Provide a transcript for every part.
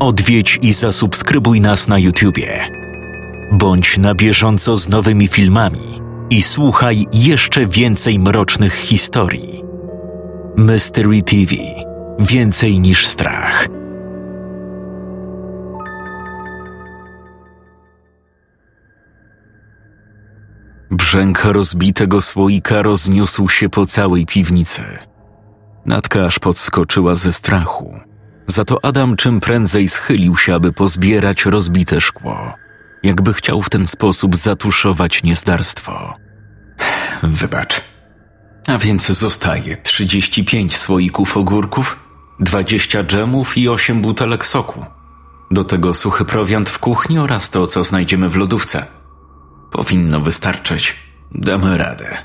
Odwiedź i zasubskrybuj nas na YouTubie. Bądź na bieżąco z nowymi filmami i słuchaj jeszcze więcej mrocznych historii. Mystery TV. Więcej niż strach. Brzęk rozbitego słoika rozniósł się po całej piwnicy. Natka aż podskoczyła ze strachu. Za to Adam czym prędzej schylił się, aby pozbierać rozbite szkło. Jakby chciał w ten sposób zatuszować niezdarstwo. Wybacz. A więc zostaje 35 słoików ogórków, 20 dżemów i 8 butelek soku. Do tego suchy prowiant w kuchni oraz to, co znajdziemy w lodówce. Powinno wystarczyć. Damy radę.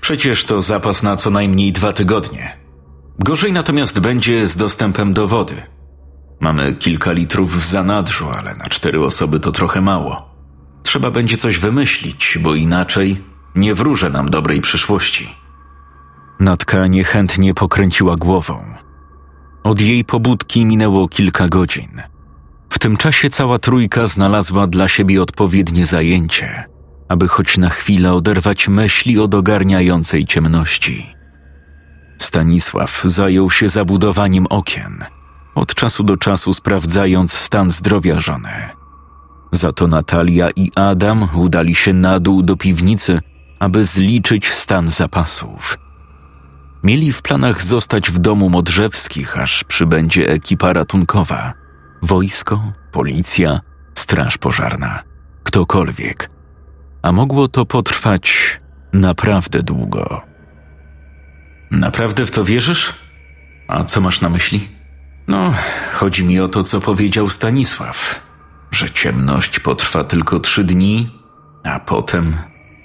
Przecież to zapas na co najmniej 2 tygodnie. Gorzej natomiast będzie z dostępem do wody. Mamy kilka litrów w zanadrzu, ale na 4 osoby to trochę mało. Trzeba będzie coś wymyślić, bo inaczej nie wróży nam dobrej przyszłości. Natka niechętnie pokręciła głową. Od jej pobudki minęło kilka godzin. W tym czasie cała trójka znalazła dla siebie odpowiednie zajęcie, aby choć na chwilę oderwać myśli od ogarniającej ciemności. Stanisław zajął się zabudowaniem okien, od czasu do czasu sprawdzając stan zdrowia żony. Za to Natalia i Adam udali się na dół do piwnicy, aby zliczyć stan zapasów. Mieli w planach zostać w domu Modrzewskich, aż przybędzie ekipa ratunkowa. Wojsko, policja, straż pożarna, ktokolwiek. A mogło to potrwać naprawdę długo. Naprawdę w to wierzysz? A co masz na myśli? No, chodzi mi o to, co powiedział Stanisław. Że ciemność potrwa tylko 3 dni, a potem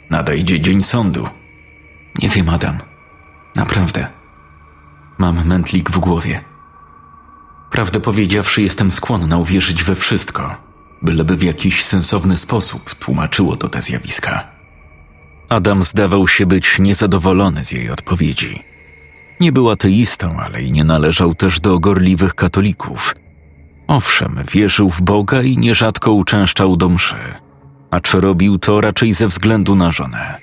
nadejdzie dzień sądu. Nie wiem, Adam. Naprawdę. Mam mętlik w głowie. Prawdę powiedziawszy, jestem skłonna uwierzyć we wszystko, byleby w jakiś sensowny sposób tłumaczyło to te zjawiska. Adam zdawał się być niezadowolony z jej odpowiedzi. Nie był ateistą, ale i nie należał też do gorliwych katolików. Owszem, wierzył w Boga i nierzadko uczęszczał do mszy, acz robił to raczej ze względu na żonę.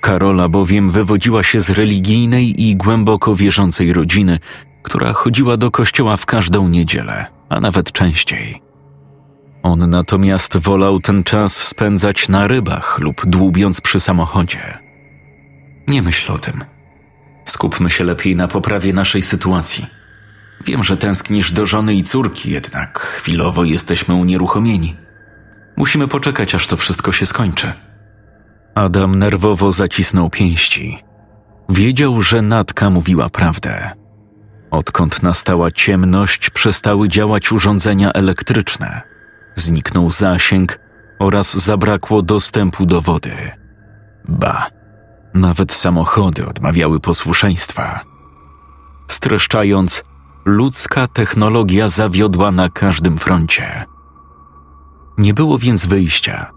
Karola bowiem wywodziła się z religijnej i głęboko wierzącej rodziny, która chodziła do kościoła w każdą niedzielę, a nawet częściej. On natomiast wolał ten czas spędzać na rybach lub dłubiąc przy samochodzie. Nie myśl o tym. Skupmy się lepiej na poprawie naszej sytuacji. Wiem, że tęsknisz do żony i córki, jednak chwilowo jesteśmy unieruchomieni. Musimy poczekać, aż to wszystko się skończy. Adam nerwowo zacisnął pięści. Wiedział, że Natka mówiła prawdę. Odkąd nastała ciemność, przestały działać urządzenia elektryczne. Zniknął zasięg oraz zabrakło dostępu do wody. Ba, nawet samochody odmawiały posłuszeństwa. Streszczając, ludzka technologia zawiodła na każdym froncie. Nie było więc wyjścia.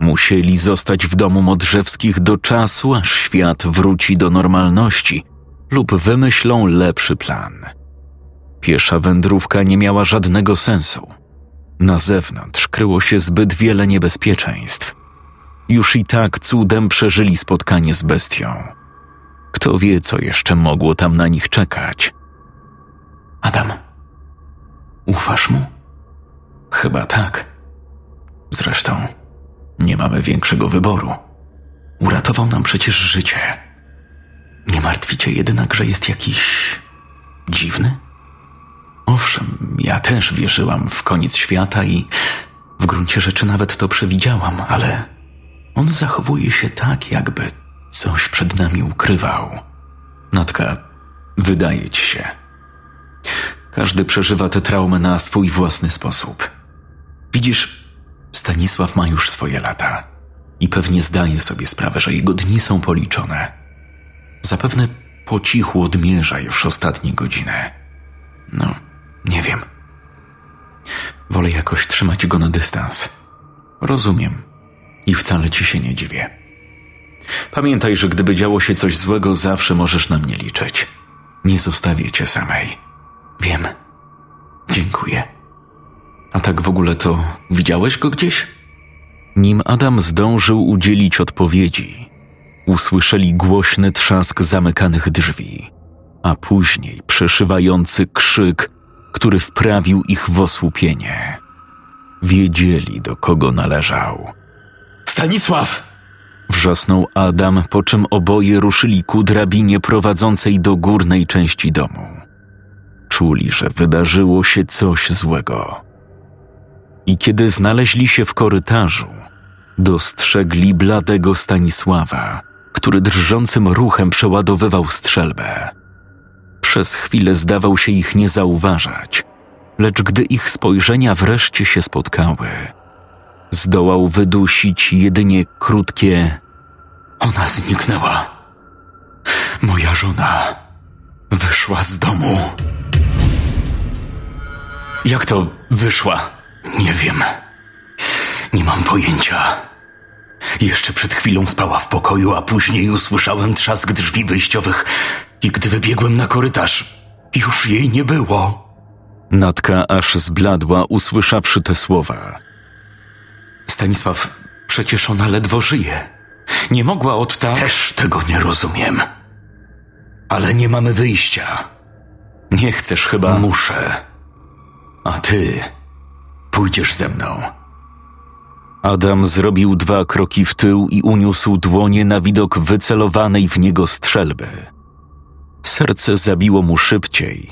Musieli zostać w domu Modrzewskich do czasu, aż świat wróci do normalności lub wymyślą lepszy plan. Piesza wędrówka nie miała żadnego sensu. Na zewnątrz kryło się zbyt wiele niebezpieczeństw. Już i tak cudem przeżyli spotkanie z bestią. Kto wie, co jeszcze mogło tam na nich czekać. Adam, ufasz mu? Chyba tak. Zresztą nie mamy większego wyboru. Uratował nam przecież życie. Nie martwi cię jednak, że jest jakiś dziwny? Owszem, ja też wierzyłam w koniec świata i w gruncie rzeczy nawet to przewidziałam, ale on zachowuje się tak, jakby coś przed nami ukrywał. Natka, wydaje ci się. Każdy przeżywa tę traumę na swój własny sposób. Widzisz, Stanisław ma już swoje lata i pewnie zdaje sobie sprawę, że jego dni są policzone. Zapewne po cichu odmierza już ostatnie godziny. No, nie wiem. Wolę jakoś trzymać go na dystans. Rozumiem. I wcale ci się nie dziwię. Pamiętaj, że gdyby działo się coś złego, zawsze możesz na mnie liczyć. Nie zostawię cię samej. Wiem. Dziękuję. A tak w ogóle to widziałeś go gdzieś? Nim Adam zdążył udzielić odpowiedzi, usłyszeli głośny trzask zamykanych drzwi, a później przeszywający krzyk, który wprawił ich w osłupienie. Wiedzieli, do kogo należał. Stanisław! Wrzasnął Adam, po czym oboje ruszyli ku drabinie prowadzącej do górnej części domu. Czuli, że wydarzyło się coś złego. I kiedy znaleźli się w korytarzu, dostrzegli bladego Stanisława, który drżącym ruchem przeładowywał strzelbę. Przez chwilę zdawał się ich nie zauważać, lecz gdy ich spojrzenia wreszcie się spotkały, zdołał wydusić jedynie krótkie: ona zniknęła. Moja żona wyszła z domu. Jak to wyszła? Nie wiem. Nie mam pojęcia. Jeszcze przed chwilą spała w pokoju, a później usłyszałem trzask drzwi wyjściowych i gdy wybiegłem na korytarz, już jej nie było. Natka aż zbladła, usłyszawszy te słowa. Stanisław, przecież ona ledwo żyje. Nie mogła od tak... Też tego nie rozumiem. Ale nie mamy wyjścia. Nie chcesz chyba... Muszę. A ty pójdziesz ze mną. Adam zrobił 2 kroki w tył i uniósł dłonie na widok wycelowanej w niego strzelby. Serce zabiło mu szybciej,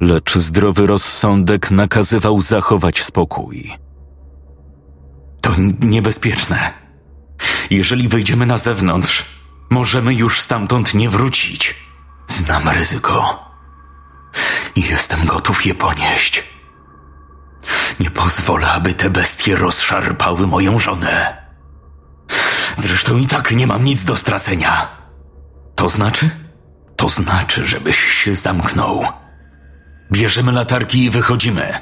lecz zdrowy rozsądek nakazywał zachować spokój. To niebezpieczne. Jeżeli wyjdziemy na zewnątrz, możemy już stamtąd nie wrócić. Znam ryzyko i jestem gotów je ponieść. Nie pozwolę, aby te bestie rozszarpały moją żonę. Zresztą i tak nie mam nic do stracenia. To znaczy? To znaczy, żebyś się zamknął. Bierzemy latarki i wychodzimy.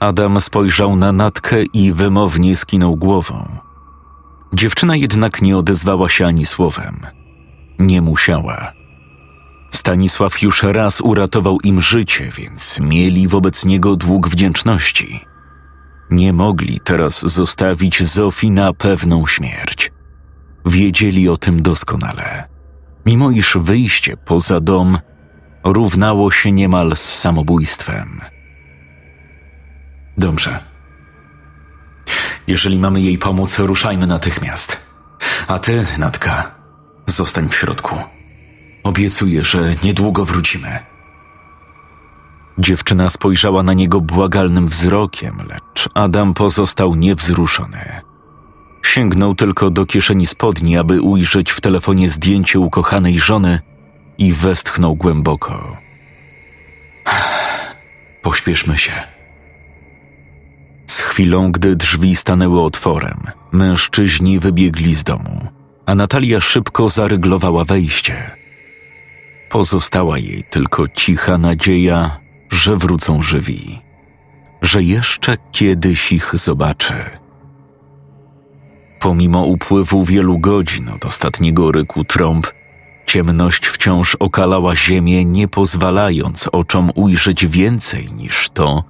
Adam spojrzał na Natkę i wymownie skinął głową. Dziewczyna jednak nie odezwała się ani słowem. Nie musiała. Stanisław już raz uratował im życie, więc mieli wobec niego dług wdzięczności. Nie mogli teraz zostawić Zofii na pewną śmierć. Wiedzieli o tym doskonale. Mimo iż wyjście poza dom równało się niemal z samobójstwem. Dobrze. Jeżeli mamy jej pomóc, ruszajmy natychmiast. A ty, Natka, zostań w środku. Obiecuję, że niedługo wrócimy. Dziewczyna spojrzała na niego błagalnym wzrokiem, lecz Adam pozostał niewzruszony. Sięgnął tylko do kieszeni spodni, aby ujrzeć w telefonie zdjęcie ukochanej żony i westchnął głęboko. Pośpieszmy się. Z chwilą, gdy drzwi stanęły otworem, mężczyźni wybiegli z domu, a Natalia szybko zaryglowała wejście. Pozostała jej tylko cicha nadzieja, że wrócą żywi, że jeszcze kiedyś ich zobaczy. Pomimo upływu wielu godzin od ostatniego ryku trąb, ciemność wciąż okalała ziemię, nie pozwalając oczom ujrzeć więcej niż to,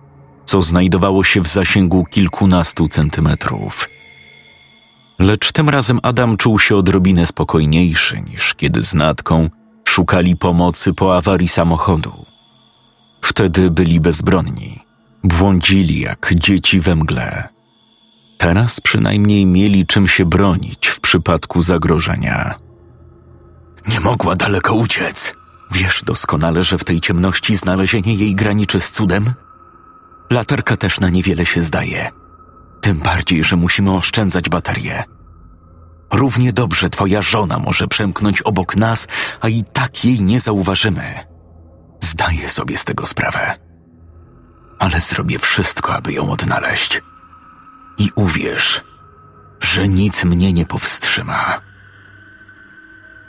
co znajdowało się w zasięgu kilkunastu centymetrów. Lecz tym razem Adam czuł się odrobinę spokojniejszy niż kiedy z Natką szukali pomocy po awarii samochodu. Wtedy byli bezbronni, błądzili jak dzieci we mgle. Teraz przynajmniej mieli czym się bronić w przypadku zagrożenia. Nie mogła daleko uciec. Wiesz doskonale, że w tej ciemności znalezienie jej graniczy z cudem? Latarka też na niewiele się zdaje. Tym bardziej, że musimy oszczędzać baterię. Równie dobrze twoja żona może przemknąć obok nas, a i tak jej nie zauważymy. Zdaję sobie z tego sprawę. Ale zrobię wszystko, aby ją odnaleźć. I uwierz, że nic mnie nie powstrzyma.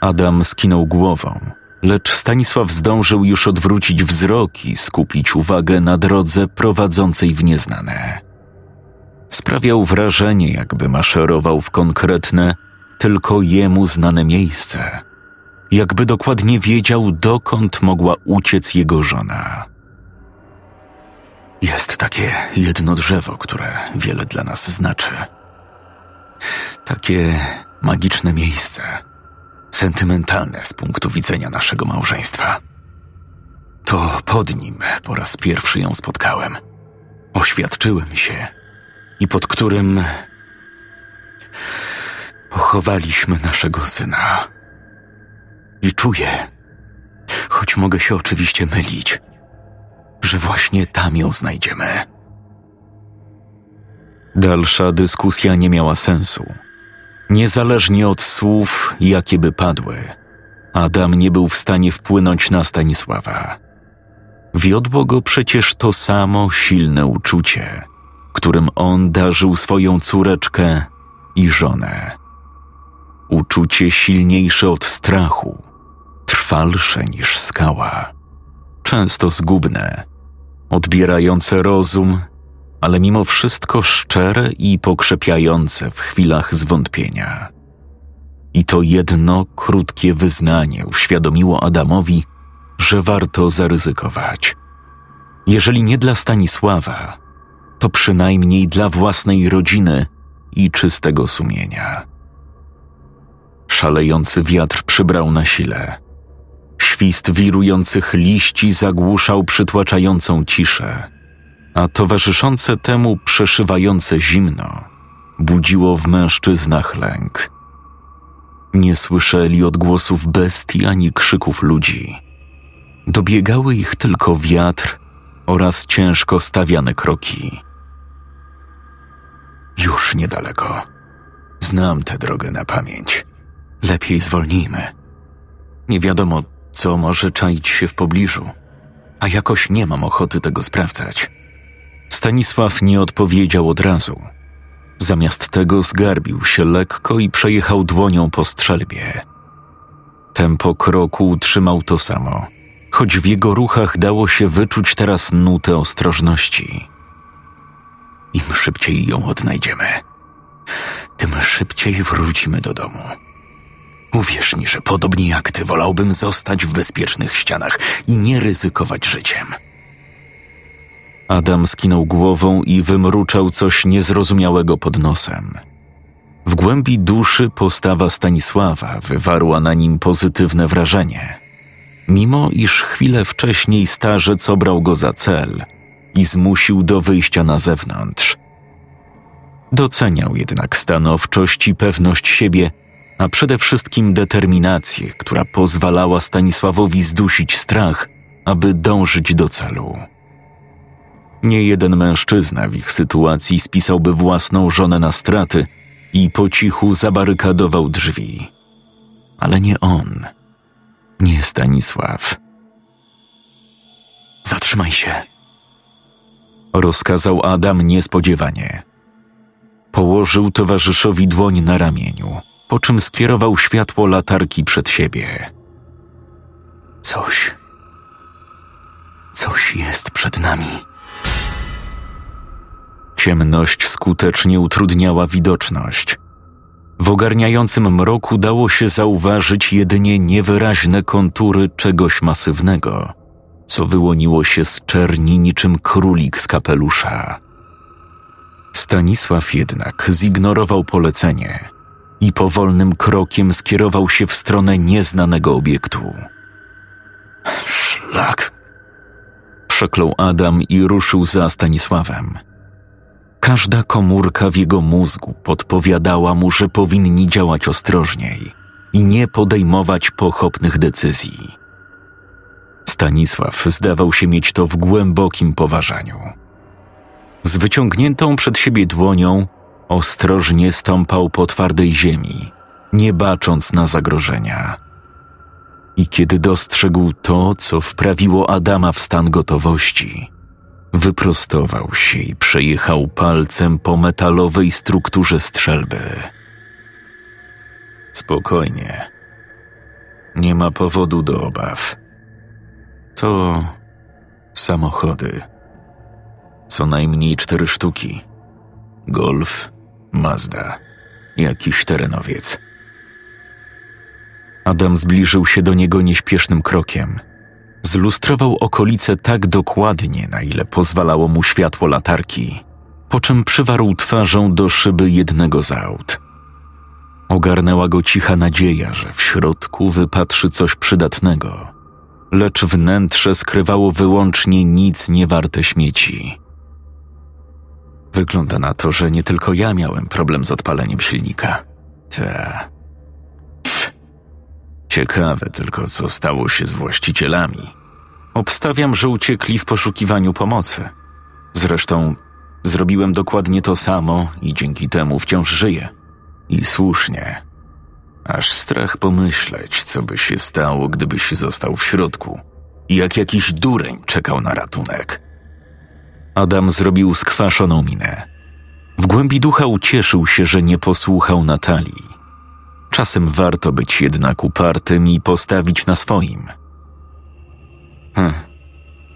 Adam skinął głową, lecz Stanisław zdążył już odwrócić wzrok i skupić uwagę na drodze prowadzącej w nieznane. Sprawiał wrażenie, jakby maszerował w konkretne, tylko jemu znane miejsce. Jakby dokładnie wiedział, dokąd mogła uciec jego żona. Jest tam. takie jedno drzewo, które wiele dla nas znaczy. Takie magiczne miejsce, sentymentalne z punktu widzenia naszego małżeństwa. To pod nim po raz pierwszy ją spotkałem. Oświadczyłem się i pod którym pochowaliśmy naszego syna. I czuję, choć mogę się oczywiście mylić, że właśnie tam ją znajdziemy. Dalsza dyskusja nie miała sensu. Niezależnie od słów, jakie by padły, Adam nie był w stanie wpłynąć na Stanisława. Wiodło go przecież to samo silne uczucie, którym on darzył swoją córeczkę i żonę. Uczucie silniejsze od strachu, trwalsze niż skała, często zgubne, odbierające rozum, ale mimo wszystko szczere i pokrzepiające w chwilach zwątpienia. I to jedno krótkie wyznanie uświadomiło Adamowi, że warto zaryzykować. Jeżeli nie dla Stanisława, to przynajmniej dla własnej rodziny i czystego sumienia. Szalejący wiatr przybrał na sile. Świst wirujących liści zagłuszał przytłaczającą ciszę, a towarzyszące temu przeszywające zimno budziło w mężczyznach lęk. Nie słyszeli odgłosów bestii ani krzyków ludzi. Dobiegały ich tylko wiatr oraz ciężko stawiane kroki. Już niedaleko. Znam tę drogę na pamięć. Lepiej zwolnijmy. Nie wiadomo, co może czaić się w pobliżu, a jakoś nie mam ochoty tego sprawdzać. Stanisław nie odpowiedział od razu. Zamiast tego zgarbił się lekko i przejechał dłonią po strzelbie. Tempo kroku utrzymał to samo, choć w jego ruchach dało się wyczuć teraz nutę ostrożności. Im szybciej ją odnajdziemy, tym szybciej wrócimy do domu. Uwierz mi, że podobnie jak ty wolałbym zostać w bezpiecznych ścianach i nie ryzykować życiem. Adam skinął głową i wymruczał coś niezrozumiałego pod nosem. W głębi duszy postawa Stanisława wywarła na nim pozytywne wrażenie, mimo iż chwilę wcześniej starzec obrał go za cel i zmusił do wyjścia na zewnątrz. Doceniał jednak stanowczość i pewność siebie, a przede wszystkim determinację, która pozwalała Stanisławowi zdusić strach, aby dążyć do celu. Niejeden mężczyzna w ich sytuacji spisałby własną żonę na straty i po cichu zabarykadował drzwi. Ale nie on, nie Stanisław. Zatrzymaj się, rozkazał Adam niespodziewanie. Położył towarzyszowi dłoń na ramieniu, po czym skierował światło latarki przed siebie. Coś jest przed nami. Ciemność skutecznie utrudniała widoczność. W ogarniającym mroku dało się zauważyć jedynie niewyraźne kontury czegoś masywnego, co wyłoniło się z czerni niczym królik z kapelusza. Stanisław jednak zignorował polecenie i powolnym krokiem skierował się w stronę nieznanego obiektu. Szlak! Przeklął Adam i ruszył za Stanisławem. Każda komórka w jego mózgu podpowiadała mu, że powinni działać ostrożniej i nie podejmować pochopnych decyzji. Stanisław zdawał się mieć to w głębokim poważaniu. Z wyciągniętą przed siebie dłonią ostrożnie stąpał po twardej ziemi, nie bacząc na zagrożenia. I kiedy dostrzegł to, co wprawiło Adama w stan gotowości, wyprostował się i przejechał palcem po metalowej strukturze strzelby. Spokojnie. Nie ma powodu do obaw. To samochody. Co najmniej 4 sztuki. Golf, Mazda, jakiś terenowiec. Adam zbliżył się do niego nieśpiesznym krokiem. Zlustrował okolice tak dokładnie, na ile pozwalało mu światło latarki, po czym przywarł twarzą do szyby jednego z aut. Ogarnęła go cicha nadzieja, że w środku wypatrzy coś przydatnego, lecz wnętrze skrywało wyłącznie nic niewarte śmieci. Wygląda na to, że nie tylko ja miałem problem z odpaleniem silnika. Ciekawe tylko, co stało się z właścicielami. Obstawiam, że uciekli w poszukiwaniu pomocy. Zresztą zrobiłem dokładnie to samo i dzięki temu wciąż żyję. I słusznie. Aż strach pomyśleć, co by się stało, gdybyś został w środku. Jak jakiś dureń czekał na ratunek. Adam zrobił skwaszoną minę. W głębi ducha ucieszył się, że nie posłuchał Natalii. Czasem warto być jednak upartym i postawić na swoim.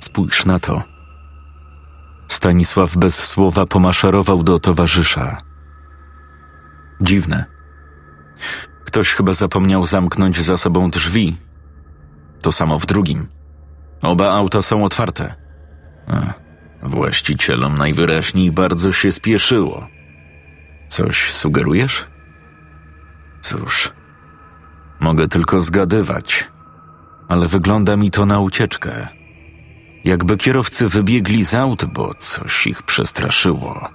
Spójrz na to. Stanisław bez słowa pomaszerował do towarzysza. Dziwne. Ktoś chyba zapomniał zamknąć za sobą drzwi. To samo w drugim. Oba auta są otwarte. Właścicielom najwyraźniej bardzo się spieszyło. Coś sugerujesz? Cóż, mogę tylko zgadywać, ale wygląda mi to na ucieczkę. Jakby kierowcy wybiegli z aut, bo coś ich przestraszyło.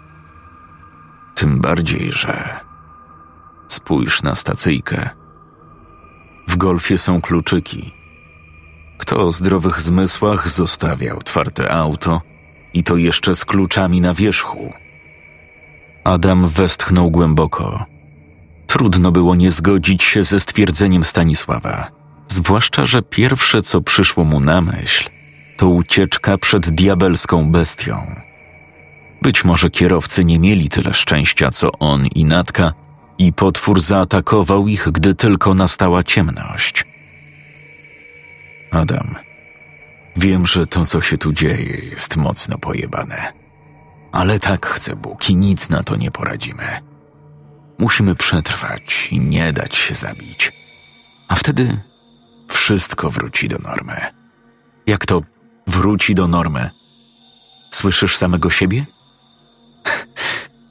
Tym bardziej, że... Spójrz na stacyjkę. W golfie są kluczyki. Kto o zdrowych zmysłach zostawia otwarte auto i to jeszcze z kluczami na wierzchu? Adam westchnął głęboko. Trudno było nie zgodzić się ze stwierdzeniem Stanisława, zwłaszcza, że pierwsze, co przyszło mu na myśl, to ucieczka przed diabelską bestią. Być może kierowcy nie mieli tyle szczęścia, co on i Natka, i potwór zaatakował ich, gdy tylko nastała ciemność. Adam, wiem, że to, co się tu dzieje, jest mocno pojebane. Ale tak chce Bóg i nic na to nie poradzimy. Musimy przetrwać i nie dać się zabić. A wtedy wszystko wróci do normy. Jak to wróci do normy? Słyszysz samego siebie?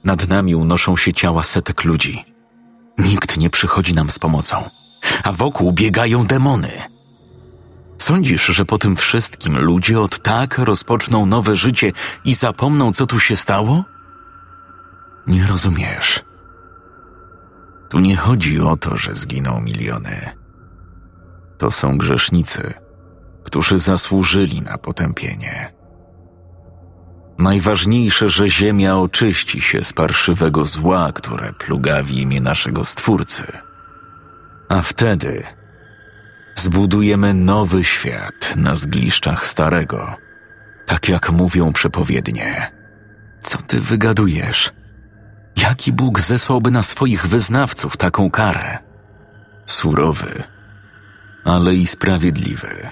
Nad nami unoszą się ciała setek ludzi. Nikt nie przychodzi nam z pomocą, a wokół biegają demony. Sądzisz, że po tym wszystkim ludzie od tak rozpoczną nowe życie i zapomną, co tu się stało? Nie rozumiesz. Tu nie chodzi o to, że zginą miliony. To są grzesznicy, którzy zasłużyli na potępienie. Najważniejsze, że ziemia oczyści się z parszywego zła, które plugawi imię naszego Stwórcy. A wtedy zbudujemy nowy świat na zgliszczach starego, tak jak mówią przepowiednie. Co ty wygadujesz? Jaki Bóg zesłałby na swoich wyznawców taką karę? Surowy, ale i sprawiedliwy.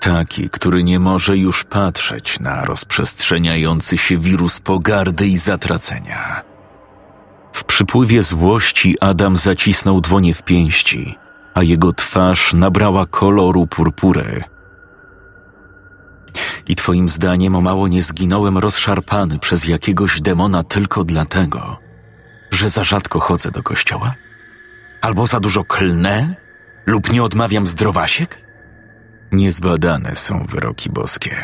Taki, który nie może już patrzeć na rozprzestrzeniający się wirus pogardy i zatracenia. W przypływie złości Adam zacisnął dłonie w pięści, a jego twarz nabrała koloru purpury. I twoim zdaniem o mało nie zginąłem rozszarpany przez jakiegoś demona tylko dlatego, że za rzadko chodzę do kościoła? Albo za dużo klnę? Lub nie odmawiam zdrowasiek? Niezbadane są wyroki boskie.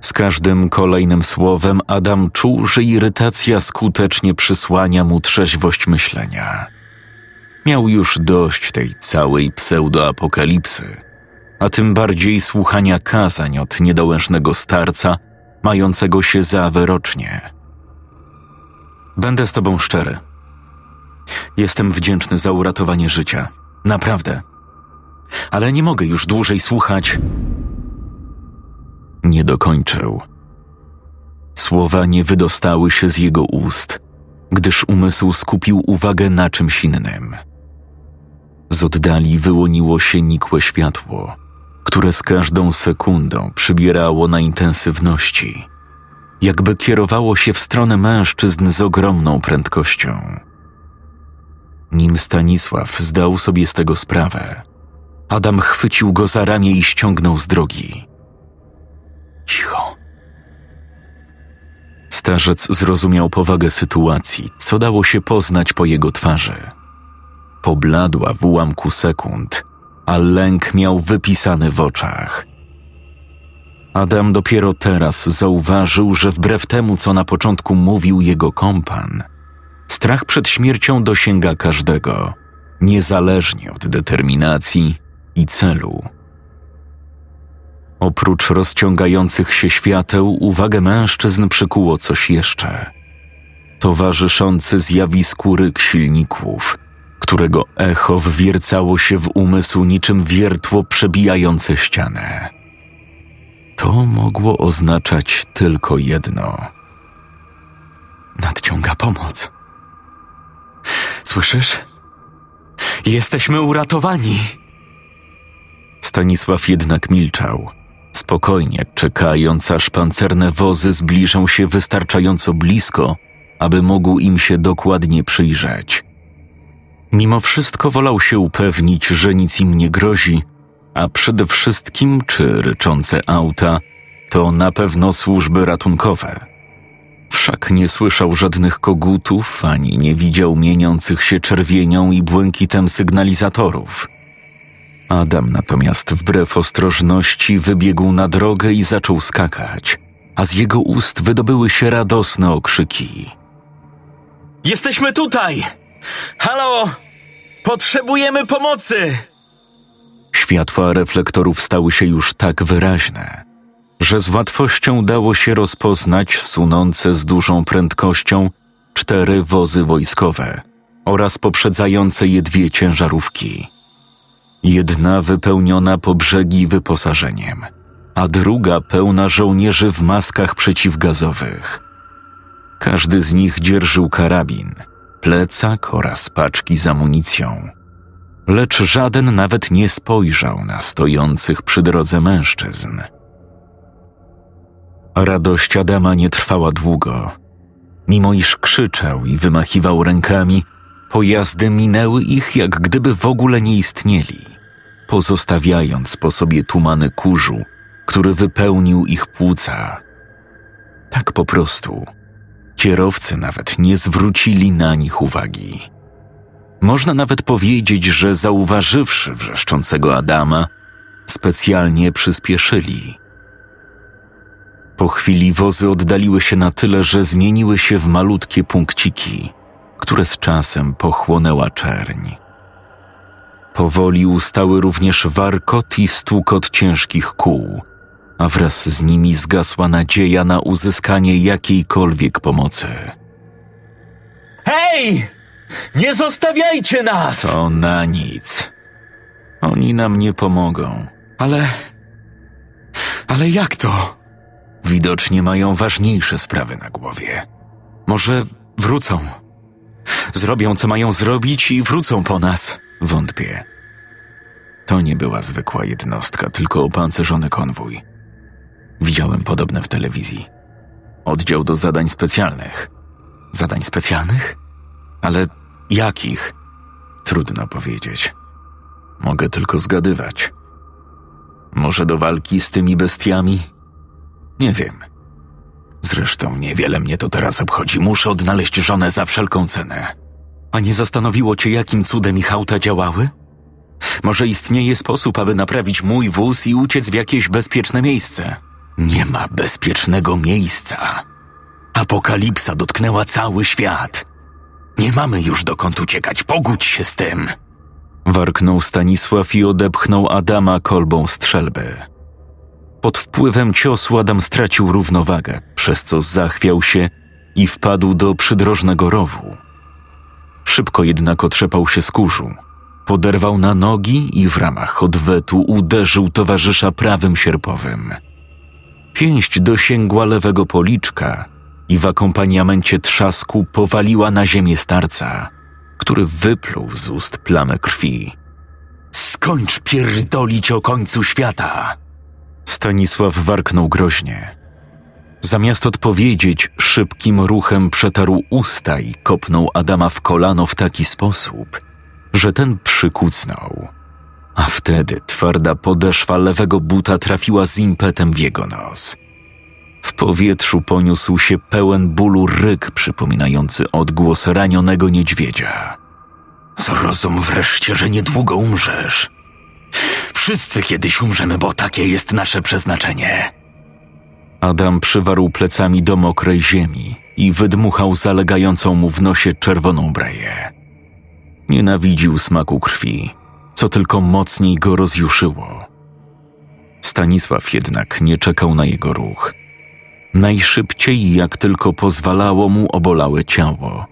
Z każdym kolejnym słowem Adam czuł, że irytacja skutecznie przysłania mu trzeźwość myślenia. Miał już dość tej całej pseudoapokalipsy, a tym bardziej słuchania kazań od niedołężnego starca, mającego się za wyrocznie. Będę z tobą szczery. Jestem wdzięczny za uratowanie życia. Naprawdę. Ale nie mogę już dłużej słuchać. Nie dokończył. Słowa nie wydostały się z jego ust, gdyż umysł skupił uwagę na czymś innym. Z oddali wyłoniło się nikłe światło, które z każdą sekundą przybierało na intensywności, jakby kierowało się w stronę mężczyzn z ogromną prędkością. Nim Stanisław zdał sobie z tego sprawę, Adam chwycił go za ramię i ściągnął z drogi. Cicho. Starzec zrozumiał powagę sytuacji, co dało się poznać po jego twarzy. Pobladła w ułamku sekund, a lęk miał wypisany w oczach. Adam dopiero teraz zauważył, że wbrew temu, co na początku mówił jego kompan, strach przed śmiercią dosięga każdego, niezależnie od determinacji i celu. Oprócz rozciągających się świateł, uwagę mężczyzn przykuło coś jeszcze. Towarzyszący zjawisku ryk silników, którego echo wwiercało się w umysł niczym wiertło przebijające ścianę. To mogło oznaczać tylko jedno. Nadciąga pomoc. Słyszysz? Jesteśmy uratowani! Stanisław jednak milczał, spokojnie czekając, aż pancerne wozy zbliżą się wystarczająco blisko, aby mógł im się dokładnie przyjrzeć. Mimo wszystko wolał się upewnić, że nic im nie grozi, a przede wszystkim, czy ryczące auta to na pewno służby ratunkowe. Wszak nie słyszał żadnych kogutów, ani nie widział mieniących się czerwienią i błękitem sygnalizatorów. Adam natomiast wbrew ostrożności wybiegł na drogę i zaczął skakać, a z jego ust wydobyły się radosne okrzyki. Jesteśmy tutaj! Halo! Potrzebujemy pomocy! Światła reflektorów stały się już tak wyraźne, że z łatwością dało się rozpoznać sunące z dużą prędkością 4 wozy wojskowe oraz poprzedzające je 2 ciężarówki. Jedna wypełniona po brzegi wyposażeniem, a druga pełna żołnierzy w maskach przeciwgazowych. Każdy z nich dzierżył karabin, plecak oraz paczki z amunicją. Lecz żaden nawet nie spojrzał na stojących przy drodze mężczyzn. Radość Adama nie trwała długo. Mimo iż krzyczał i wymachiwał rękami, pojazdy minęły ich, jak gdyby w ogóle nie istnieli, pozostawiając po sobie tumany kurzu, który wypełnił ich płuca. Tak po prostu. Kierowcy nawet nie zwrócili na nich uwagi. Można nawet powiedzieć, że zauważywszy wrzeszczącego Adama, specjalnie przyspieszyli. Po chwili wozy oddaliły się na tyle, że zmieniły się w malutkie punkciki, które z czasem pochłonęła czerń. Powoli ustały również warkot i stukot ciężkich kół, a wraz z nimi zgasła nadzieja na uzyskanie jakiejkolwiek pomocy. Hej! Nie zostawiajcie nas! To na nic. Oni nam nie pomogą. Ale jak to? Widocznie mają ważniejsze sprawy na głowie. Może wrócą. Zrobią, co mają zrobić i wrócą po nas. Wątpię. To nie była zwykła jednostka, tylko opancerzony konwój. Widziałem podobne w telewizji. Oddział do zadań specjalnych. Zadań specjalnych? Ale jakich? Trudno powiedzieć. Mogę tylko zgadywać. Może do walki z tymi bestiami? Nie wiem. Zresztą niewiele mnie to teraz obchodzi. Muszę odnaleźć żonę za wszelką cenę. A nie zastanowiło cię, jakim cudem ich auta działały? Może istnieje sposób, aby naprawić mój wóz i uciec w jakieś bezpieczne miejsce? Nie ma bezpiecznego miejsca. Apokalipsa dotknęła cały świat. Nie mamy już dokąd uciekać, pogódź się z tym! Warknął Stanisław i odepchnął Adama kolbą strzelby. Pod wpływem ciosu Adam stracił równowagę, przez co zachwiał się i wpadł do przydrożnego rowu. Szybko jednak otrzepał się z kurzu, poderwał na nogi i w ramach odwetu uderzył towarzysza prawym sierpowym. Pięść dosięgła lewego policzka i w akompaniamencie trzasku powaliła na ziemię starca, który wypluł z ust plamę krwi. Skończ pierdolić o końcu świata! Stanisław warknął groźnie. Zamiast odpowiedzieć, szybkim ruchem przetarł usta i kopnął Adama w kolano w taki sposób, że ten przykucnął. a wtedy twarda podeszwa lewego buta trafiła z impetem w jego nos. W powietrzu poniósł się pełen bólu ryk przypominający odgłos ranionego niedźwiedzia. Zrozum wreszcie, że niedługo umrzesz. Wszyscy kiedyś umrzemy, bo takie jest nasze przeznaczenie. Adam przywarł plecami do mokrej ziemi i wydmuchał zalegającą mu w nosie czerwoną breję. Nienawidził smaku krwi, co tylko mocniej go rozjuszyło. Stanisław jednak nie czekał na jego ruch. Najszybciej, jak tylko pozwalało mu obolałe ciało,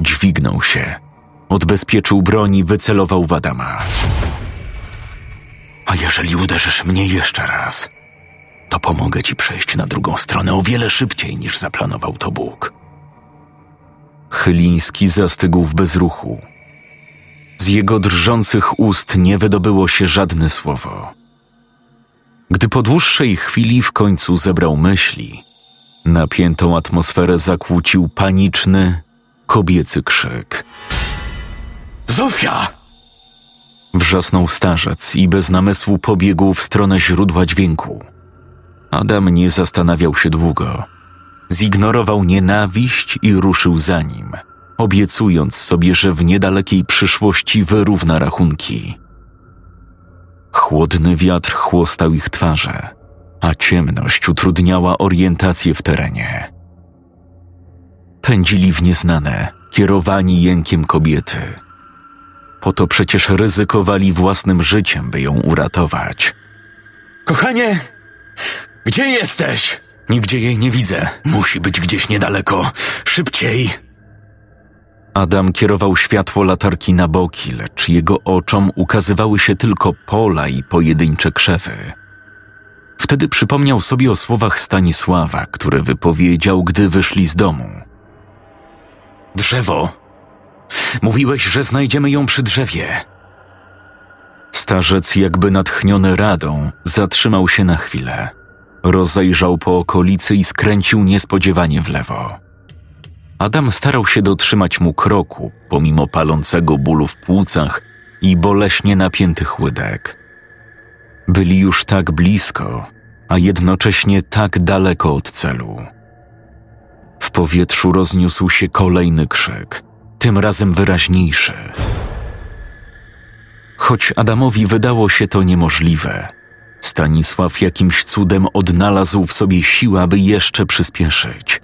dźwignął się, odbezpieczył broń i wycelował w Adama. A jeżeli uderzysz mnie jeszcze raz, to pomogę ci przejść na drugą stronę o wiele szybciej niż zaplanował to Bóg. Chyliński zastygł w bezruchu. Z jego drżących ust nie wydobyło się żadne słowo. Gdy po dłuższej chwili w końcu zebrał myśli, napiętą atmosferę zakłócił paniczny, kobiecy krzyk. Zofia! Wrzasnął starzec i bez namysłu pobiegł w stronę źródła dźwięku. Adam nie zastanawiał się długo. Zignorował nienawiść i ruszył za nim, obiecując sobie, że w niedalekiej przyszłości wyrówna rachunki. Chłodny wiatr chłostał ich twarze, a ciemność utrudniała orientację w terenie. Pędzili w nieznane, kierowani jękiem kobiety. Po to przecież ryzykowali własnym życiem, by ją uratować. Kochanie! Gdzie jesteś? Nigdzie jej nie widzę. Musi być gdzieś niedaleko. Szybciej! Adam kierował światło latarki na boki, lecz jego oczom ukazywały się tylko pola i pojedyncze krzewy. Wtedy przypomniał sobie o słowach Stanisława, które wypowiedział, gdy wyszli z domu. Drzewo! Mówiłeś, że znajdziemy ją przy drzewie. Starzec, jakby natchniony radą, zatrzymał się na chwilę. Rozejrzał po okolicy i skręcił niespodziewanie w lewo. Adam starał się dotrzymać mu kroku, pomimo palącego bólu w płucach i boleśnie napiętych łydek. Byli już tak blisko, a jednocześnie tak daleko od celu. W powietrzu rozniósł się kolejny krzyk, tym razem wyraźniejszy. Choć Adamowi wydało się to niemożliwe, Stanisław jakimś cudem odnalazł w sobie siłę, aby jeszcze przyspieszyć.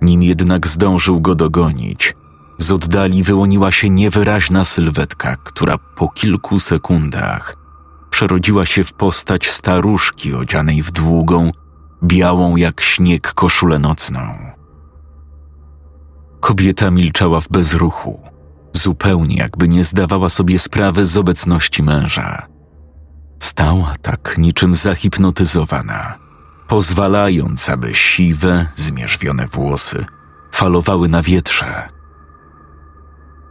Nim jednak zdążył go dogonić, z oddali wyłoniła się niewyraźna sylwetka, która po kilku sekundach przerodziła się w postać staruszki odzianej w długą, białą jak śnieg koszulę nocną. Kobieta milczała w bezruchu, zupełnie jakby nie zdawała sobie sprawy z obecności męża. Stała tak niczym zahipnotyzowana, pozwalając, aby siwe, zmierzwione włosy falowały na wietrze.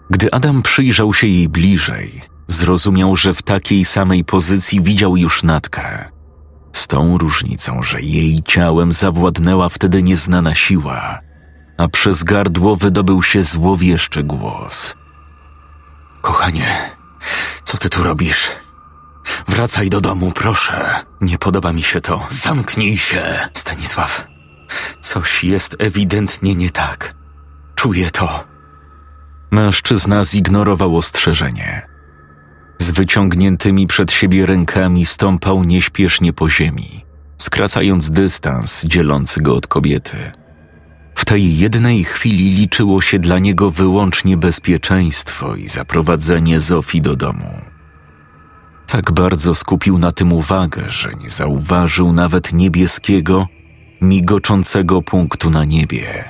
Gdy Adam przyjrzał się jej bliżej, zrozumiał, że w takiej samej pozycji widział już Natkę. Z tą różnicą, że jej ciałem zawładnęła wtedy nieznana siła, a przez gardło wydobył się złowieszczy głos. Kochanie, co ty tu robisz? Wracaj do domu, proszę. Nie podoba mi się to. Zamknij się! Stanisław, coś jest ewidentnie nie tak. Czuję to. Mężczyzna zignorował ostrzeżenie. Z wyciągniętymi przed siebie rękami stąpał nieśpiesznie po ziemi, skracając dystans dzielący go od kobiety. W tej jednej chwili liczyło się dla niego wyłącznie bezpieczeństwo i zaprowadzenie Zofii do domu. Tak bardzo skupił na tym uwagę, że nie zauważył nawet niebieskiego, migoczącego punktu na niebie,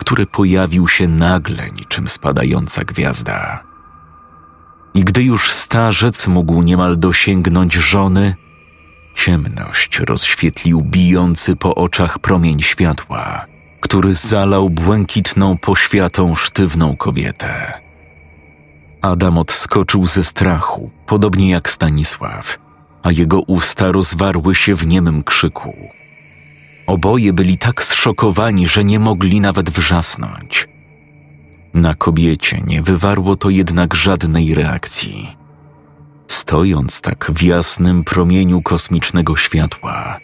który pojawił się nagle niczym spadająca gwiazda. I gdy już starzec mógł niemal dosięgnąć żony, ciemność rozświetlił bijący po oczach promień światła, który zalał błękitną poświatą sztywną kobietę. Adam odskoczył ze strachu, podobnie jak Stanisław, a jego usta rozwarły się w niemym krzyku. Oboje byli tak zszokowani, że nie mogli nawet wrzasnąć. Na kobiecie nie wywarło to jednak żadnej reakcji. stojąc tak w jasnym promieniu kosmicznego światła,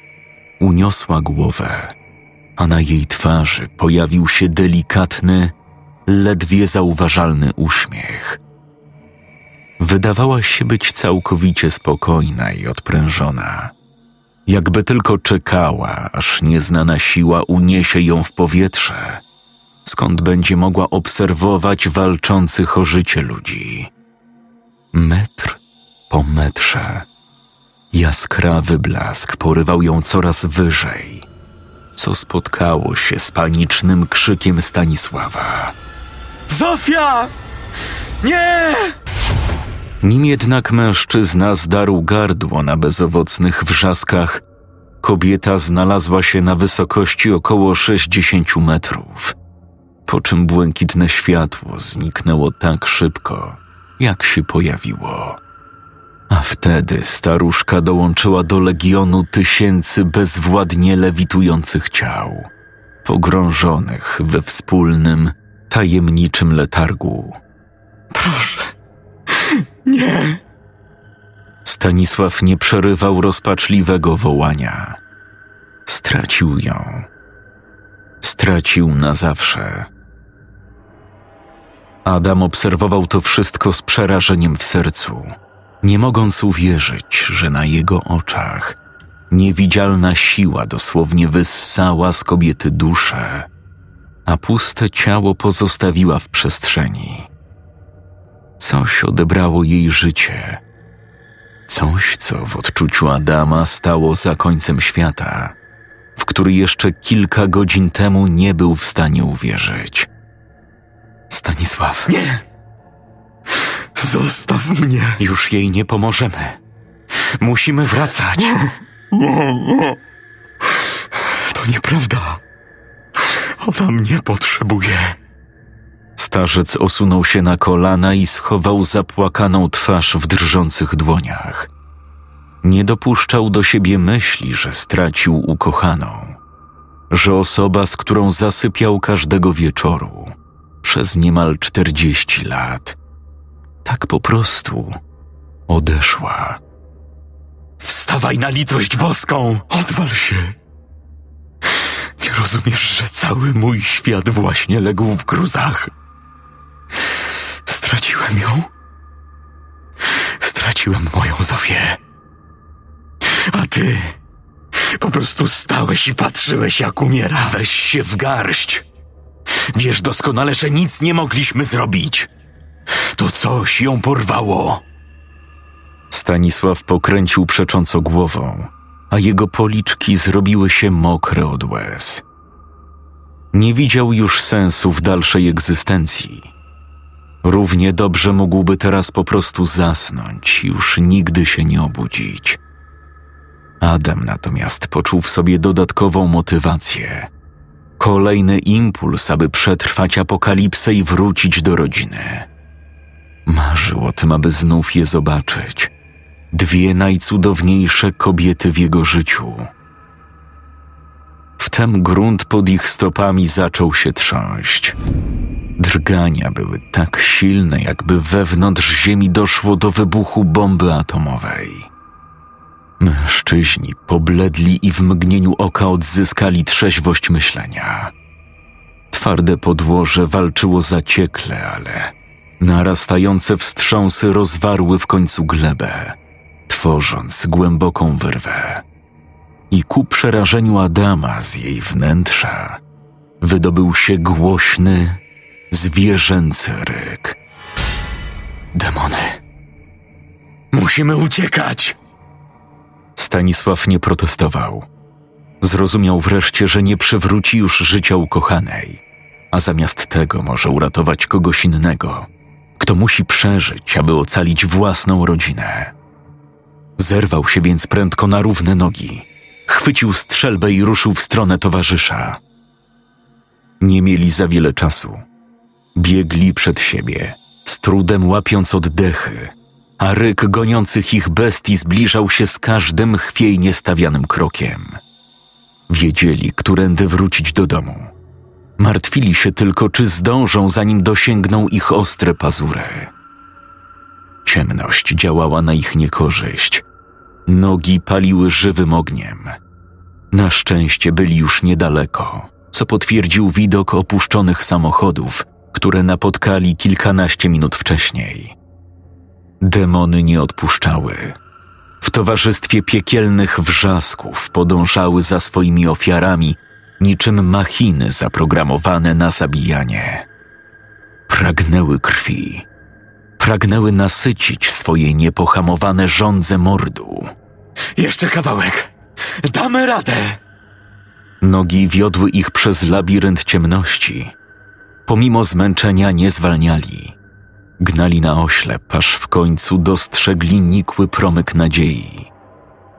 uniosła głowę, a na jej twarzy pojawił się delikatny, ledwie zauważalny uśmiech. Wydawała się być całkowicie spokojna i odprężona, jakby tylko czekała, aż nieznana siła uniesie ją w powietrze, skąd będzie mogła obserwować walczących o życie ludzi. Metr po metrze jaskrawy blask porywał ją coraz wyżej, co spotkało się z panicznym krzykiem Stanisława. Zofia! Nie! Nim jednak mężczyzna zdarł gardło na bezowocnych wrzaskach, kobieta znalazła się na wysokości około 60 metrów, po czym błękitne światło zniknęło tak szybko, jak się pojawiło. A wtedy staruszka dołączyła do legionu tysięcy bezwładnie lewitujących ciał, pogrążonych we wspólnym, tajemniczym letargu. Proszę, nie! Stanisław nie przerywał rozpaczliwego wołania. Stracił ją. Stracił na zawsze. Adam obserwował to wszystko z przerażeniem w sercu, nie mogąc uwierzyć, że na jego oczach niewidzialna siła dosłownie wyssała z kobiety duszę, a puste ciało pozostawiła w przestrzeni. Coś odebrało jej życie. Coś, co w odczuciu Adama stało za końcem świata, w który jeszcze kilka godzin temu nie był w stanie uwierzyć. Stanisław. Nie! Zostaw mnie! Już jej nie pomożemy. Musimy wracać. Nie. To nieprawda. Ona mnie potrzebuje. Starzec osunął się na kolana i schował zapłakaną twarz w drżących dłoniach. Nie dopuszczał do siebie myśli, że stracił ukochaną, że osoba, z którą zasypiał każdego wieczoru przez niemal 40 lat, tak po prostu odeszła. Wstawaj na litość boską! Odwal się! Nie rozumiesz, że cały mój świat właśnie legł w gruzach? Straciłem ją. Straciłem moją Zofię. A ty po prostu stałeś i patrzyłeś, jak umiera. Weź się w garść. Wiesz doskonale, że nic nie mogliśmy zrobić. To coś ją porwało. Stanisław pokręcił przecząco głową, a jego policzki zrobiły się mokre od łez. Nie widział już sensu w dalszej egzystencji. Równie dobrze mógłby teraz po prostu zasnąć, już nigdy się nie obudzić. Adam natomiast poczuł w sobie dodatkową motywację. Kolejny impuls, aby przetrwać apokalipsę i wrócić do rodziny. Marzył o tym, aby znów je zobaczyć. Dwie najcudowniejsze kobiety w jego życiu. Wtem grunt pod ich stopami zaczął się trząść. Drgania były tak silne, jakby wewnątrz ziemi doszło do wybuchu bomby atomowej. Mężczyźni pobledli i w mgnieniu oka odzyskali trzeźwość myślenia. Twarde podłoże walczyło zaciekle, ale narastające wstrząsy rozwarły w końcu glebę, tworząc głęboką wyrwę. I ku przerażeniu Adama z jej wnętrza wydobył się głośny, zwierzęcy ryk. Demony! Musimy uciekać! Stanisław nie protestował. Zrozumiał wreszcie, że nie przywróci już życia ukochanej, a zamiast tego może uratować kogoś innego, kto musi przeżyć, aby ocalić własną rodzinę. Zerwał się więc prędko na równe nogi, chwycił strzelbę i ruszył w stronę towarzysza. Nie mieli za wiele czasu. Biegli przed siebie, z trudem łapiąc oddechy, a ryk goniących ich bestii zbliżał się z każdym chwiejnie stawianym krokiem. Wiedzieli, którędy wrócić do domu. Martwili się tylko, czy zdążą, zanim dosięgną ich ostre pazury. ciemność działała na ich niekorzyść. Nogi paliły żywym ogniem. Na szczęście byli już niedaleko, co potwierdził widok opuszczonych samochodów, które napotkali kilkanaście minut wcześniej. Demony nie odpuszczały. W towarzystwie piekielnych wrzasków podążały za swoimi ofiarami, niczym machiny zaprogramowane na zabijanie. Pragnęły krwi. Pragnęły nasycić swoje niepohamowane żądze mordu. Jeszcze kawałek! Damy radę! Nogi wiodły ich przez labirynt ciemności. Pomimo zmęczenia nie zwalniali. Gnali na oślep, aż w końcu dostrzegli nikły promyk nadziei.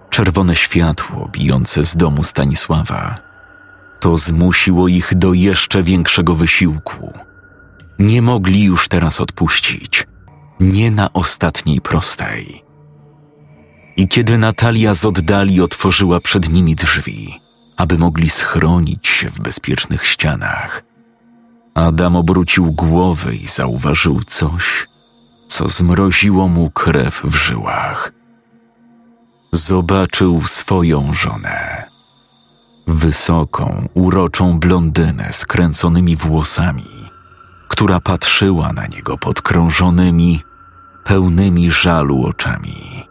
Czerwone światło bijące z domu Stanisława. To zmusiło ich do jeszcze większego wysiłku. Nie mogli już teraz odpuścić. Nie na ostatniej prostej. I kiedy Natalia z oddali otworzyła przed nimi drzwi, aby mogli schronić się w bezpiecznych ścianach, Adam obrócił głowę i zauważył coś, co zmroziło mu krew w żyłach. Zobaczył swoją żonę. Wysoką, uroczą blondynę z kręconymi włosami, która patrzyła na niego podkrążonymi, pełnymi żalu oczami.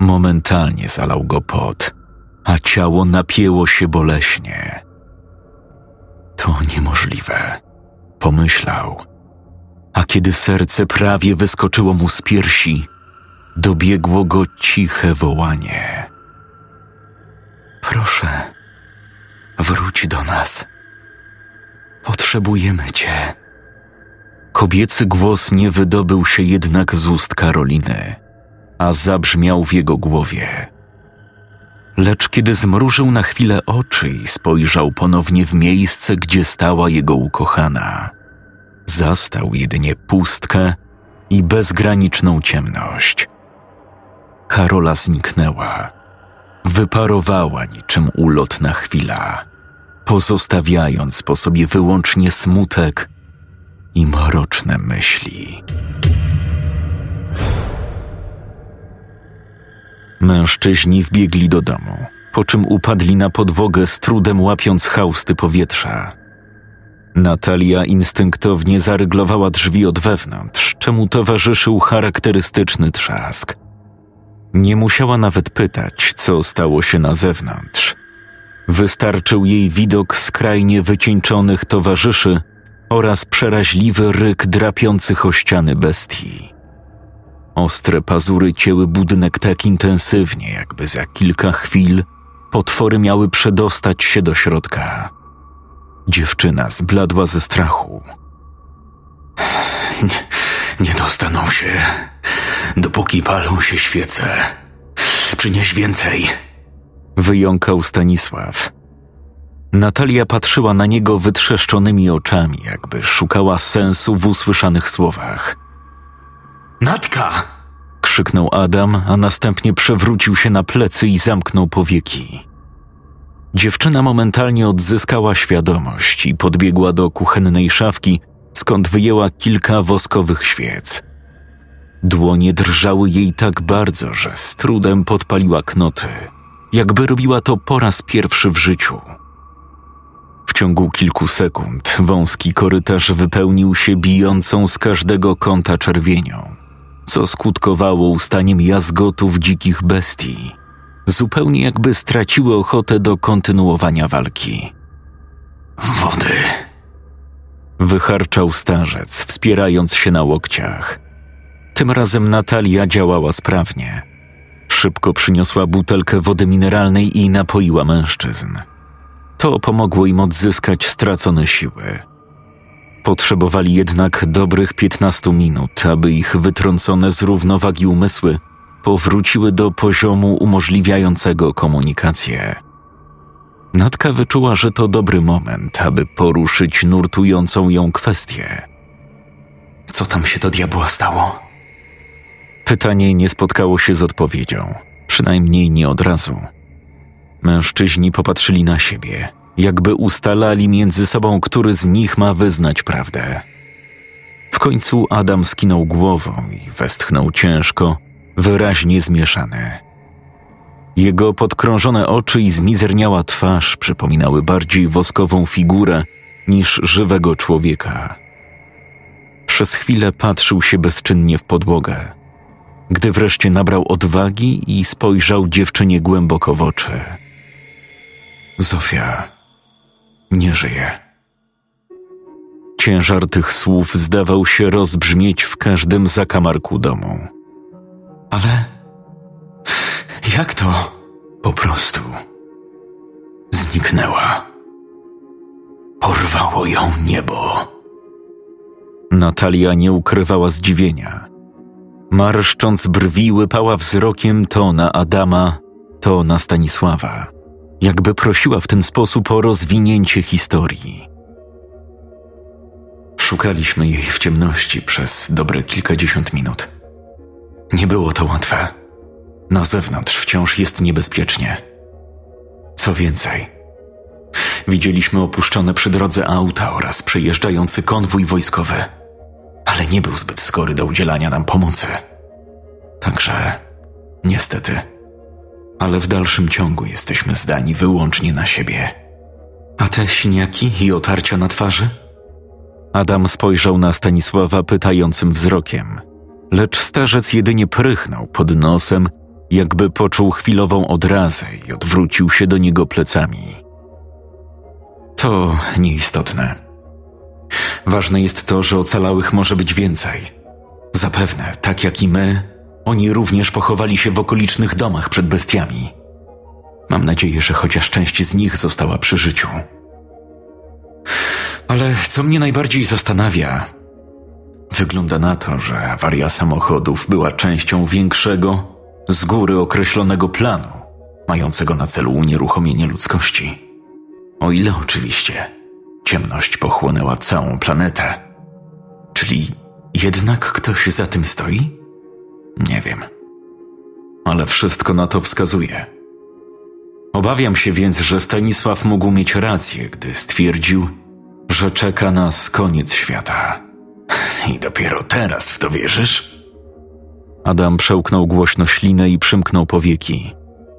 Momentalnie zalał go pot, a ciało napięło się boleśnie. To niemożliwe, pomyślał, a kiedy serce prawie wyskoczyło mu z piersi, dobiegło go ciche wołanie. Proszę, wróć do nas. Potrzebujemy cię. Kobiecy głos nie wydobył się jednak z ust Karoliny, a zabrzmiał w jego głowie. Lecz kiedy zmrużył na chwilę oczy i spojrzał ponownie w miejsce, gdzie stała jego ukochana, zastał jedynie pustkę i bezgraniczną ciemność. Karola zniknęła, wyparowała niczym ulotna chwila, pozostawiając po sobie wyłącznie smutek i mroczne myśli. Mężczyźni wbiegli do domu, po czym upadli na podłogę z trudem łapiąc hausty powietrza. Natalia instynktownie zaryglowała drzwi od wewnątrz, czemu towarzyszył charakterystyczny trzask. Nie musiała nawet pytać, co stało się na zewnątrz. Wystarczył jej widok skrajnie wycieńczonych towarzyszy oraz przeraźliwy ryk drapiących o ściany bestii. Ostre pazury cięły budynek tak intensywnie, jakby za kilka chwil potwory miały przedostać się do środka. Dziewczyna zbladła ze strachu. Nie dostaną się, dopóki palą się świece. Przynieś więcej, wyjąkał Stanisław. Natalia patrzyła na niego wytrzeszczonymi oczami, jakby szukała sensu w usłyszanych słowach. Natka! Krzyknął Adam, a następnie przewrócił się na plecy i zamknął powieki. Dziewczyna momentalnie odzyskała świadomość i podbiegła do kuchennej szafki, skąd wyjęła kilka woskowych świec. Dłonie drżały jej tak bardzo, że z trudem podpaliła knoty, jakby robiła to po raz pierwszy w życiu. W ciągu kilku sekund wąski korytarz wypełnił się bijącą z każdego kąta czerwienią, co skutkowało ustaniem jazgotów dzikich bestii, zupełnie jakby straciły ochotę do kontynuowania walki. Wody! Wycharczał starzec, wspierając się na łokciach. Tym razem Natalia działała sprawnie. Szybko przyniosła butelkę wody mineralnej i napoiła mężczyzn. To pomogło im odzyskać stracone siły. Potrzebowali jednak dobrych 15 minut, aby ich wytrącone z równowagi umysły powróciły do poziomu umożliwiającego komunikację. Natka wyczuła, że to dobry moment, aby poruszyć nurtującą ją kwestię. Co tam się do diabła stało? Pytanie nie spotkało się z odpowiedzią, przynajmniej nie od razu. Mężczyźni popatrzyli na siebie, jakby ustalali między sobą, który z nich ma wyznać prawdę. W końcu Adam skinął głową i westchnął ciężko, wyraźnie zmieszany. Jego podkrążone oczy i zmizerniała twarz przypominały bardziej woskową figurę niż żywego człowieka. Przez chwilę patrzył się bezczynnie w podłogę, gdy wreszcie nabrał odwagi i spojrzał dziewczynie głęboko w oczy. Zofia nie żyje. Ciężar tych słów zdawał się rozbrzmieć w każdym zakamarku domu. Ale jak to? Po prostu zniknęła. Porwało ją niebo. Natalia nie ukrywała zdziwienia. Marszcząc brwi, łypała wzrokiem to na Adama, to na Stanisława. Jakby prosiła w ten sposób o rozwinięcie historii. Szukaliśmy jej w ciemności przez dobre kilkadziesiąt minut. Nie było to łatwe. Na zewnątrz wciąż jest niebezpiecznie. Co więcej, widzieliśmy opuszczone przy drodze auta oraz przejeżdżający konwój wojskowy, ale nie był zbyt skory do udzielania nam pomocy. Także, niestety, ale w dalszym ciągu jesteśmy zdani wyłącznie na siebie. A te siniaki i otarcia na twarzy? Adam spojrzał na Stanisława pytającym wzrokiem, lecz starzec jedynie prychnął pod nosem, jakby poczuł chwilową odrazę i odwrócił się do niego plecami. To nieistotne. Ważne jest to, że ocalałych może być więcej. Zapewne, tak jak i my, oni również pochowali się w okolicznych domach przed bestiami. Mam nadzieję, że chociaż część z nich została przy życiu. Ale co mnie najbardziej zastanawia, wygląda na to, że awaria samochodów była częścią większego, z góry określonego planu, mającego na celu unieruchomienie ludzkości. O ile oczywiście ciemność pochłonęła całą planetę. Czyli jednak ktoś za tym stoi? Nie wiem. Ale wszystko na to wskazuje. Obawiam się więc, że Stanisław mógł mieć rację, gdy stwierdził, że czeka nas koniec świata. I dopiero teraz w to wierzysz? Adam przełknął głośno ślinę i przymknął powieki,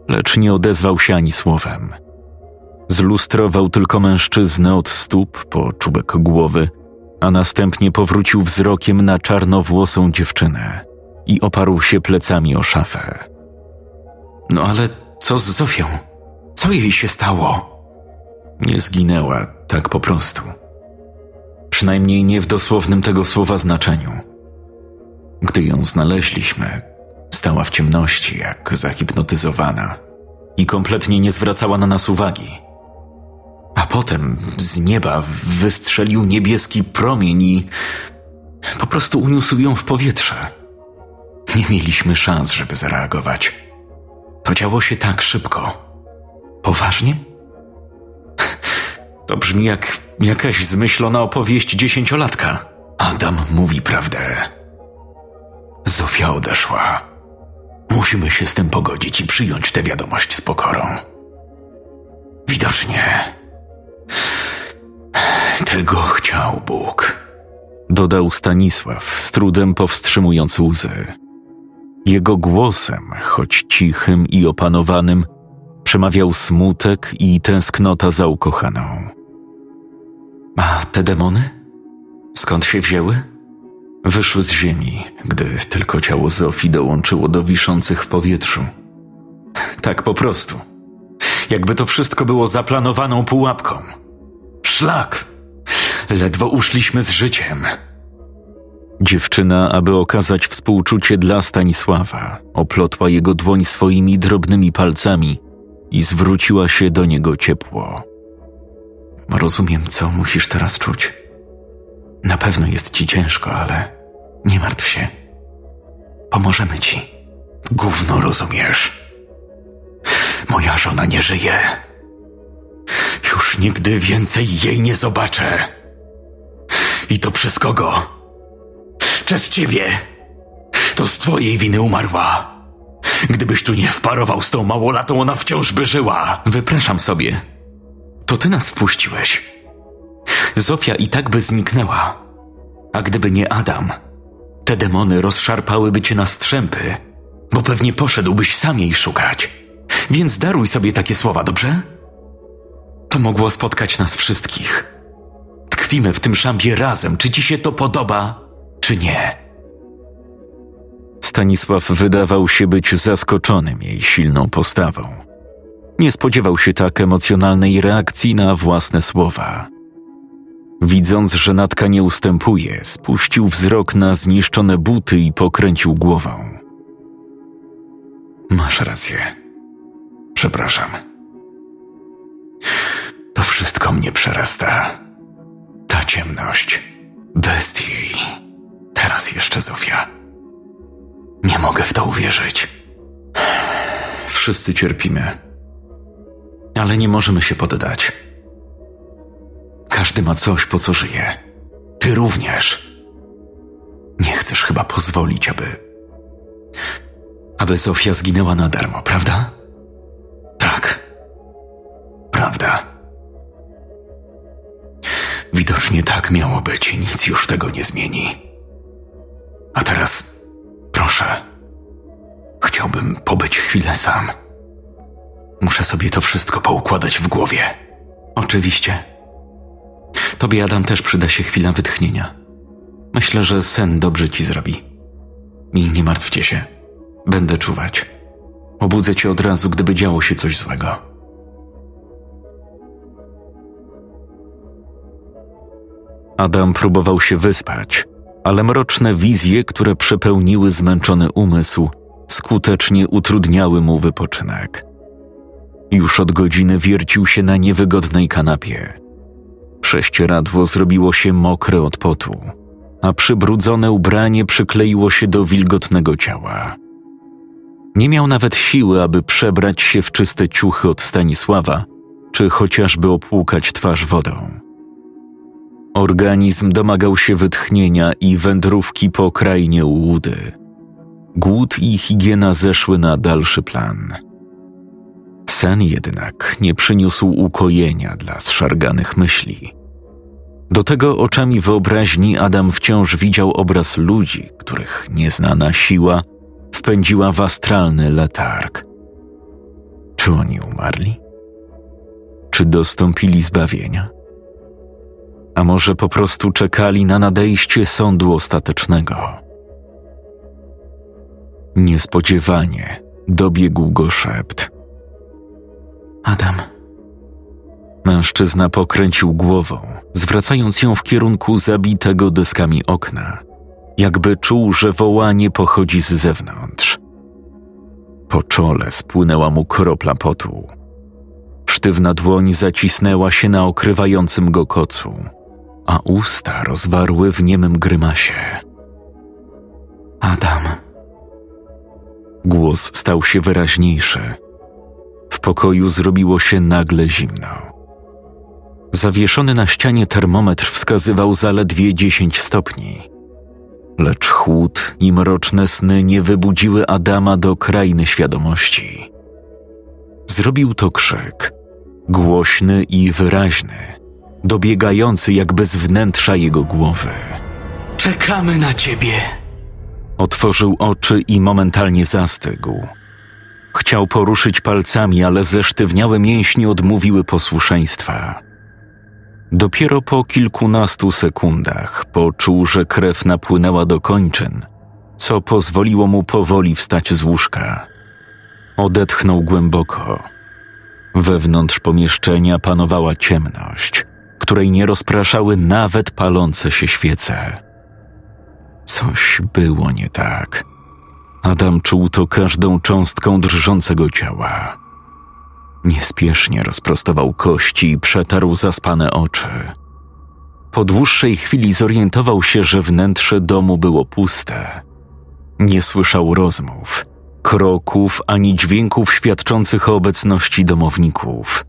lecz nie odezwał się ani słowem. Zlustrował tylko mężczyznę od stóp po czubek głowy, a następnie powrócił wzrokiem na czarnowłosą dziewczynę i oparł się plecami o szafę. No ale co z Zofią? Co jej się stało? Nie zginęła tak po prostu. Przynajmniej nie w dosłownym tego słowa znaczeniu. Gdy ją znaleźliśmy, stała w ciemności jak zahipnotyzowana i kompletnie nie zwracała na nas uwagi. A potem z nieba wystrzelił niebieski promień i po prostu uniósł ją w powietrze. Nie mieliśmy szans, żeby zareagować. To działo się tak szybko. Poważnie? To brzmi jak jakaś zmyślona opowieść dziesięciolatka. Adam mówi prawdę. Zofia odeszła. Musimy się z tym pogodzić i przyjąć tę wiadomość z pokorą. Widocznie tego chciał Bóg, dodał Stanisław, z trudem powstrzymując łzy. Jego głosem, choć cichym i opanowanym, przemawiał smutek i tęsknota za ukochaną. A te demony? Skąd się wzięły? Wyszły z ziemi, gdy tylko ciało Zofii dołączyło do wiszących w powietrzu. Tak po prostu. Jakby to wszystko było zaplanowaną pułapką. Szlak! Ledwo uszliśmy z życiem. Dziewczyna, aby okazać współczucie dla Stanisława, oplotła jego dłoń swoimi drobnymi palcami i zwróciła się do niego ciepło. Rozumiem, co musisz teraz czuć. Na pewno jest ci ciężko, ale nie martw się. Pomożemy ci. Gówno rozumiesz. Moja żona nie żyje. Już nigdy więcej jej nie zobaczę. I to przez kogo? Przez ciebie. To z twojej winy umarła. Gdybyś tu nie wparował z tą małolatą, ona wciąż by żyła. Wypraszam sobie. To ty nas wpuściłeś. Zofia i tak by zniknęła. A gdyby nie Adam, te demony rozszarpałyby cię na strzępy, bo pewnie poszedłbyś sam jej szukać. Więc daruj sobie takie słowa, dobrze? To mogło spotkać nas wszystkich. Tkwimy w tym szambie razem, czy ci się to podoba, czy nie. Stanisław wydawał się być zaskoczonym jej silną postawą. Nie spodziewał się tak emocjonalnej reakcji na własne słowa. Widząc, że Natka nie ustępuje, spuścił wzrok na zniszczone buty i pokręcił głową. Masz rację. Przepraszam. To wszystko mnie przerasta. Ta ciemność. Bestie i teraz jeszcze Zofia. Nie mogę w to uwierzyć. Wszyscy cierpimy. Ale nie możemy się poddać. Każdy ma coś, po co żyje. Ty również. Nie chcesz chyba pozwolić, aby Zofia zginęła na darmo, prawda? Tak. Prawda. Widocznie tak miało być i nic już tego nie zmieni. A teraz, proszę, chciałbym pobyć chwilę sam. Muszę sobie to wszystko poukładać w głowie. Oczywiście. Tobie, Adam, też przyda się chwila wytchnienia. Myślę, że sen dobrze ci zrobi. I nie martwcie się. Będę czuwać. Obudzę cię od razu, gdyby działo się coś złego. Adam próbował się wyspać, ale mroczne wizje, które przepełniły zmęczony umysł, skutecznie utrudniały mu wypoczynek. Już od godziny wiercił się na niewygodnej kanapie. Prześcieradło zrobiło się mokre od potu, a przybrudzone ubranie przykleiło się do wilgotnego ciała. Nie miał nawet siły, aby przebrać się w czyste ciuchy od Stanisława, czy chociażby opłukać twarz wodą. Organizm domagał się wytchnienia i wędrówki po krainie ułudy. Głód i higiena zeszły na dalszy plan. Sen jednak nie przyniósł ukojenia dla zszarganych myśli. Do tego oczami wyobraźni Adam wciąż widział obraz ludzi, których nieznana siła wpędziła w astralny letarg. Czy oni umarli? Czy dostąpili zbawienia? A może po prostu czekali na nadejście sądu ostatecznego? Niespodziewanie dobiegł go szept. Adam. Mężczyzna pokręcił głową, zwracając ją w kierunku zabitego deskami okna, jakby czuł, że wołanie pochodzi z zewnątrz. Po czole spłynęła mu kropla potu. Sztywna dłoń zacisnęła się na okrywającym go kocu, a usta rozwarły w niemym grymasie. Adam. Głos stał się wyraźniejszy. W pokoju zrobiło się nagle zimno. Zawieszony na ścianie termometr wskazywał zaledwie 10 stopni. Lecz chłód i mroczne sny nie wybudziły Adama do krainy świadomości. Zrobił to krzyk, głośny i wyraźny, dobiegający jakby z wnętrza jego głowy. Czekamy na ciebie! Otworzył oczy i momentalnie zastygł. Chciał poruszyć palcami, ale zesztywniałe mięśnie odmówiły posłuszeństwa. Dopiero po kilkunastu sekundach poczuł, że krew napłynęła do kończyn, co pozwoliło mu powoli wstać z łóżka. Odetchnął głęboko. Wewnątrz pomieszczenia panowała ciemność, której nie rozpraszały nawet palące się świece. Coś było nie tak. Adam czuł to każdą cząstką drżącego ciała. Niespiesznie rozprostował kości i przetarł zaspane oczy. Po dłuższej chwili zorientował się, że wnętrze domu było puste. Nie słyszał rozmów, kroków ani dźwięków świadczących o obecności domowników.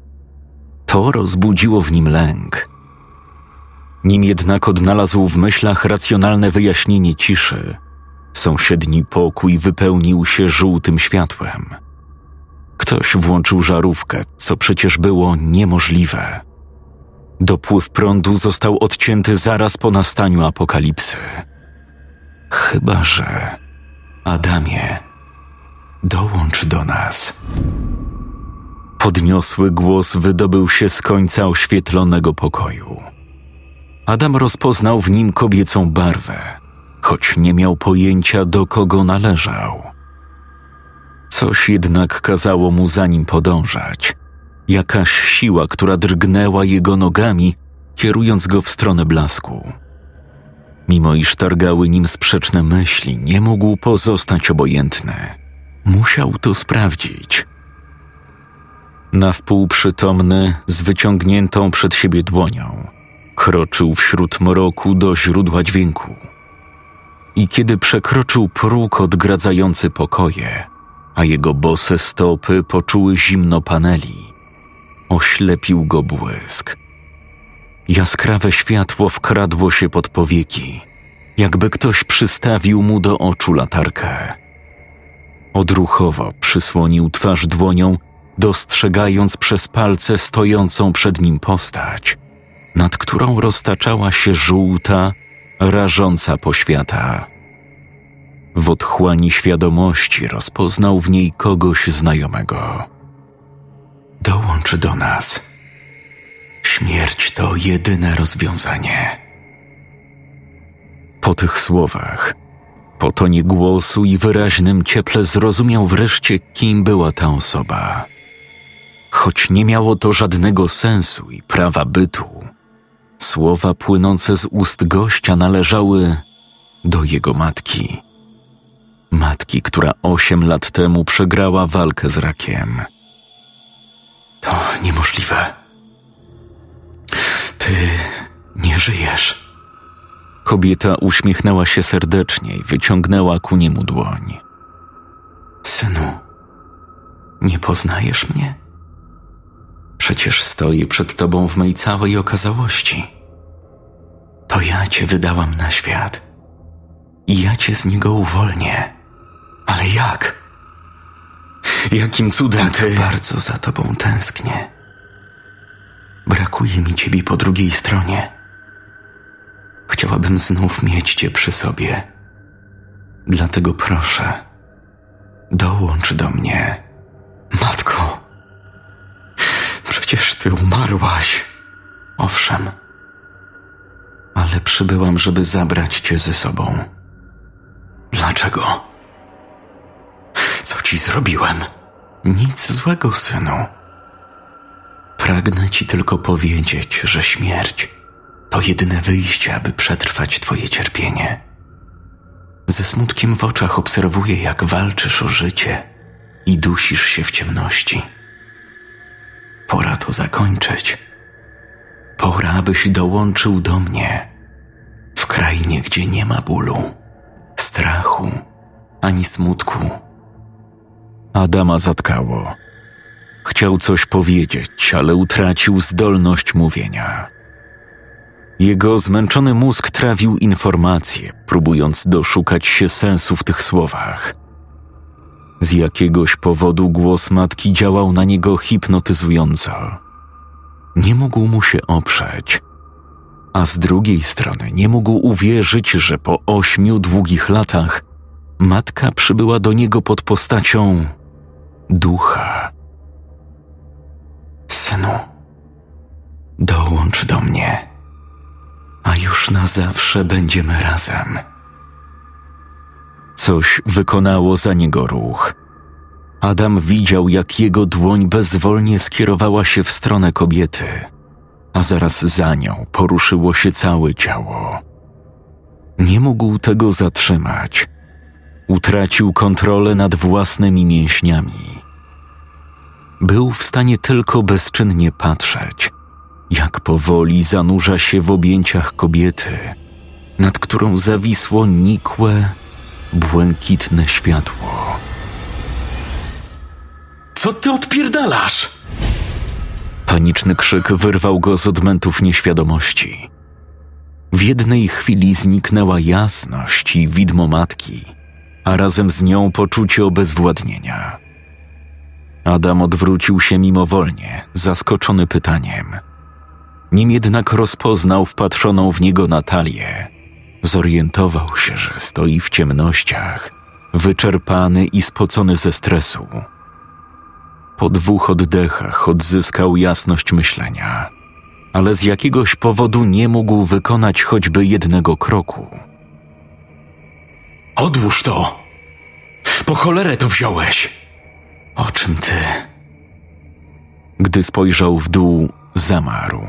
To rozbudziło w nim lęk. Nim jednak odnalazł w myślach racjonalne wyjaśnienie ciszy, sąsiedni pokój wypełnił się żółtym światłem. Ktoś włączył żarówkę, co przecież było niemożliwe. Dopływ prądu został odcięty zaraz po nastaniu apokalipsy. Chyba że... Adamie, dołącz do nas. Podniosły głos wydobył się z końca oświetlonego pokoju. Adam rozpoznał w nim kobiecą barwę, choć nie miał pojęcia, do kogo należał. Coś jednak kazało mu za nim podążać. Jakaś siła, która drgnęła jego nogami, kierując go w stronę blasku. Mimo iż targały nim sprzeczne myśli, nie mógł pozostać obojętny. Musiał to sprawdzić. Nawpół przytomny, z wyciągniętą przed siebie dłonią, kroczył wśród mroku do źródła dźwięku. I kiedy przekroczył próg odgradzający pokoje, a jego bose stopy poczuły zimno paneli, oślepił go błysk. Jaskrawe światło wkradło się pod powieki, jakby ktoś przystawił mu do oczu latarkę. Odruchowo przysłonił twarz dłonią, dostrzegając przez palce stojącą przed nim postać, nad którą roztaczała się żółta, rażąca poświata. W otchłani świadomości rozpoznał w niej kogoś znajomego. Dołączy do nas. Śmierć to jedyne rozwiązanie. Po tych słowach, po tonie głosu i wyraźnym cieple zrozumiał wreszcie, kim była ta osoba. Choć nie miało to żadnego sensu i prawa bytu, słowa płynące z ust gościa należały do jego matki. Matki, która 8 lat temu przegrała walkę z rakiem. To niemożliwe. Ty nie żyjesz. Kobieta uśmiechnęła się serdecznie i wyciągnęła ku niemu dłoń. Synu, nie poznajesz mnie? Przecież stoję przed tobą w mej całej okazałości. To ja cię wydałam na świat. I ja cię z niego uwolnię. Ale jak? Jakim cudem ty... Tak bardzo za tobą tęsknię. Brakuje mi ciebie po drugiej stronie. Chciałabym znów mieć cię przy sobie. Dlatego proszę, dołącz do mnie. Matko, przecież ty umarłaś. Owszem, ale przybyłam, żeby zabrać cię ze sobą. Dlaczego? Co ci zrobiłem? Nic złego, synu. Pragnę ci tylko powiedzieć, że śmierć to jedyne wyjście, aby przetrwać twoje cierpienie. Ze smutkiem w oczach obserwuję, jak walczysz o życie i dusisz się w ciemności. Pora to zakończyć. Pora, abyś dołączył do mnie w krainie, gdzie nie ma bólu, strachu ani smutku. Adama zatkało. Chciał coś powiedzieć, ale utracił zdolność mówienia. Jego zmęczony mózg trawił informacje, próbując doszukać się sensu w tych słowach. Z jakiegoś powodu głos matki działał na niego hipnotyzująco. Nie mógł mu się oprzeć, a z drugiej strony nie mógł uwierzyć, że po 8 długich latach matka przybyła do niego pod postacią ducha. Synu, dołącz do mnie, a już na zawsze będziemy razem. Coś wykonało za niego ruch. Adam widział, jak jego dłoń bezwolnie skierowała się w stronę kobiety, a zaraz za nią poruszyło się całe ciało. Nie mógł tego zatrzymać. Utracił kontrolę nad własnymi mięśniami. Był w stanie tylko bezczynnie patrzeć, jak powoli zanurza się w objęciach kobiety, nad którą zawisło nikłe, błękitne światło. Co ty odpierdalasz? Paniczny krzyk wyrwał go z odmętów nieświadomości. W jednej chwili zniknęła jasność i widmo matki, a razem z nią poczucie obezwładnienia. Adam odwrócił się mimowolnie, zaskoczony pytaniem. Nim jednak rozpoznał wpatrzoną w niego Natalię, zorientował się, że stoi w ciemnościach, wyczerpany i spocony ze stresu. Po 2 oddechach odzyskał jasność myślenia, ale z jakiegoś powodu nie mógł wykonać choćby jednego kroku. Odłóż to! Po cholerę to wziąłeś! O czym ty? Gdy spojrzał w dół, zamarł,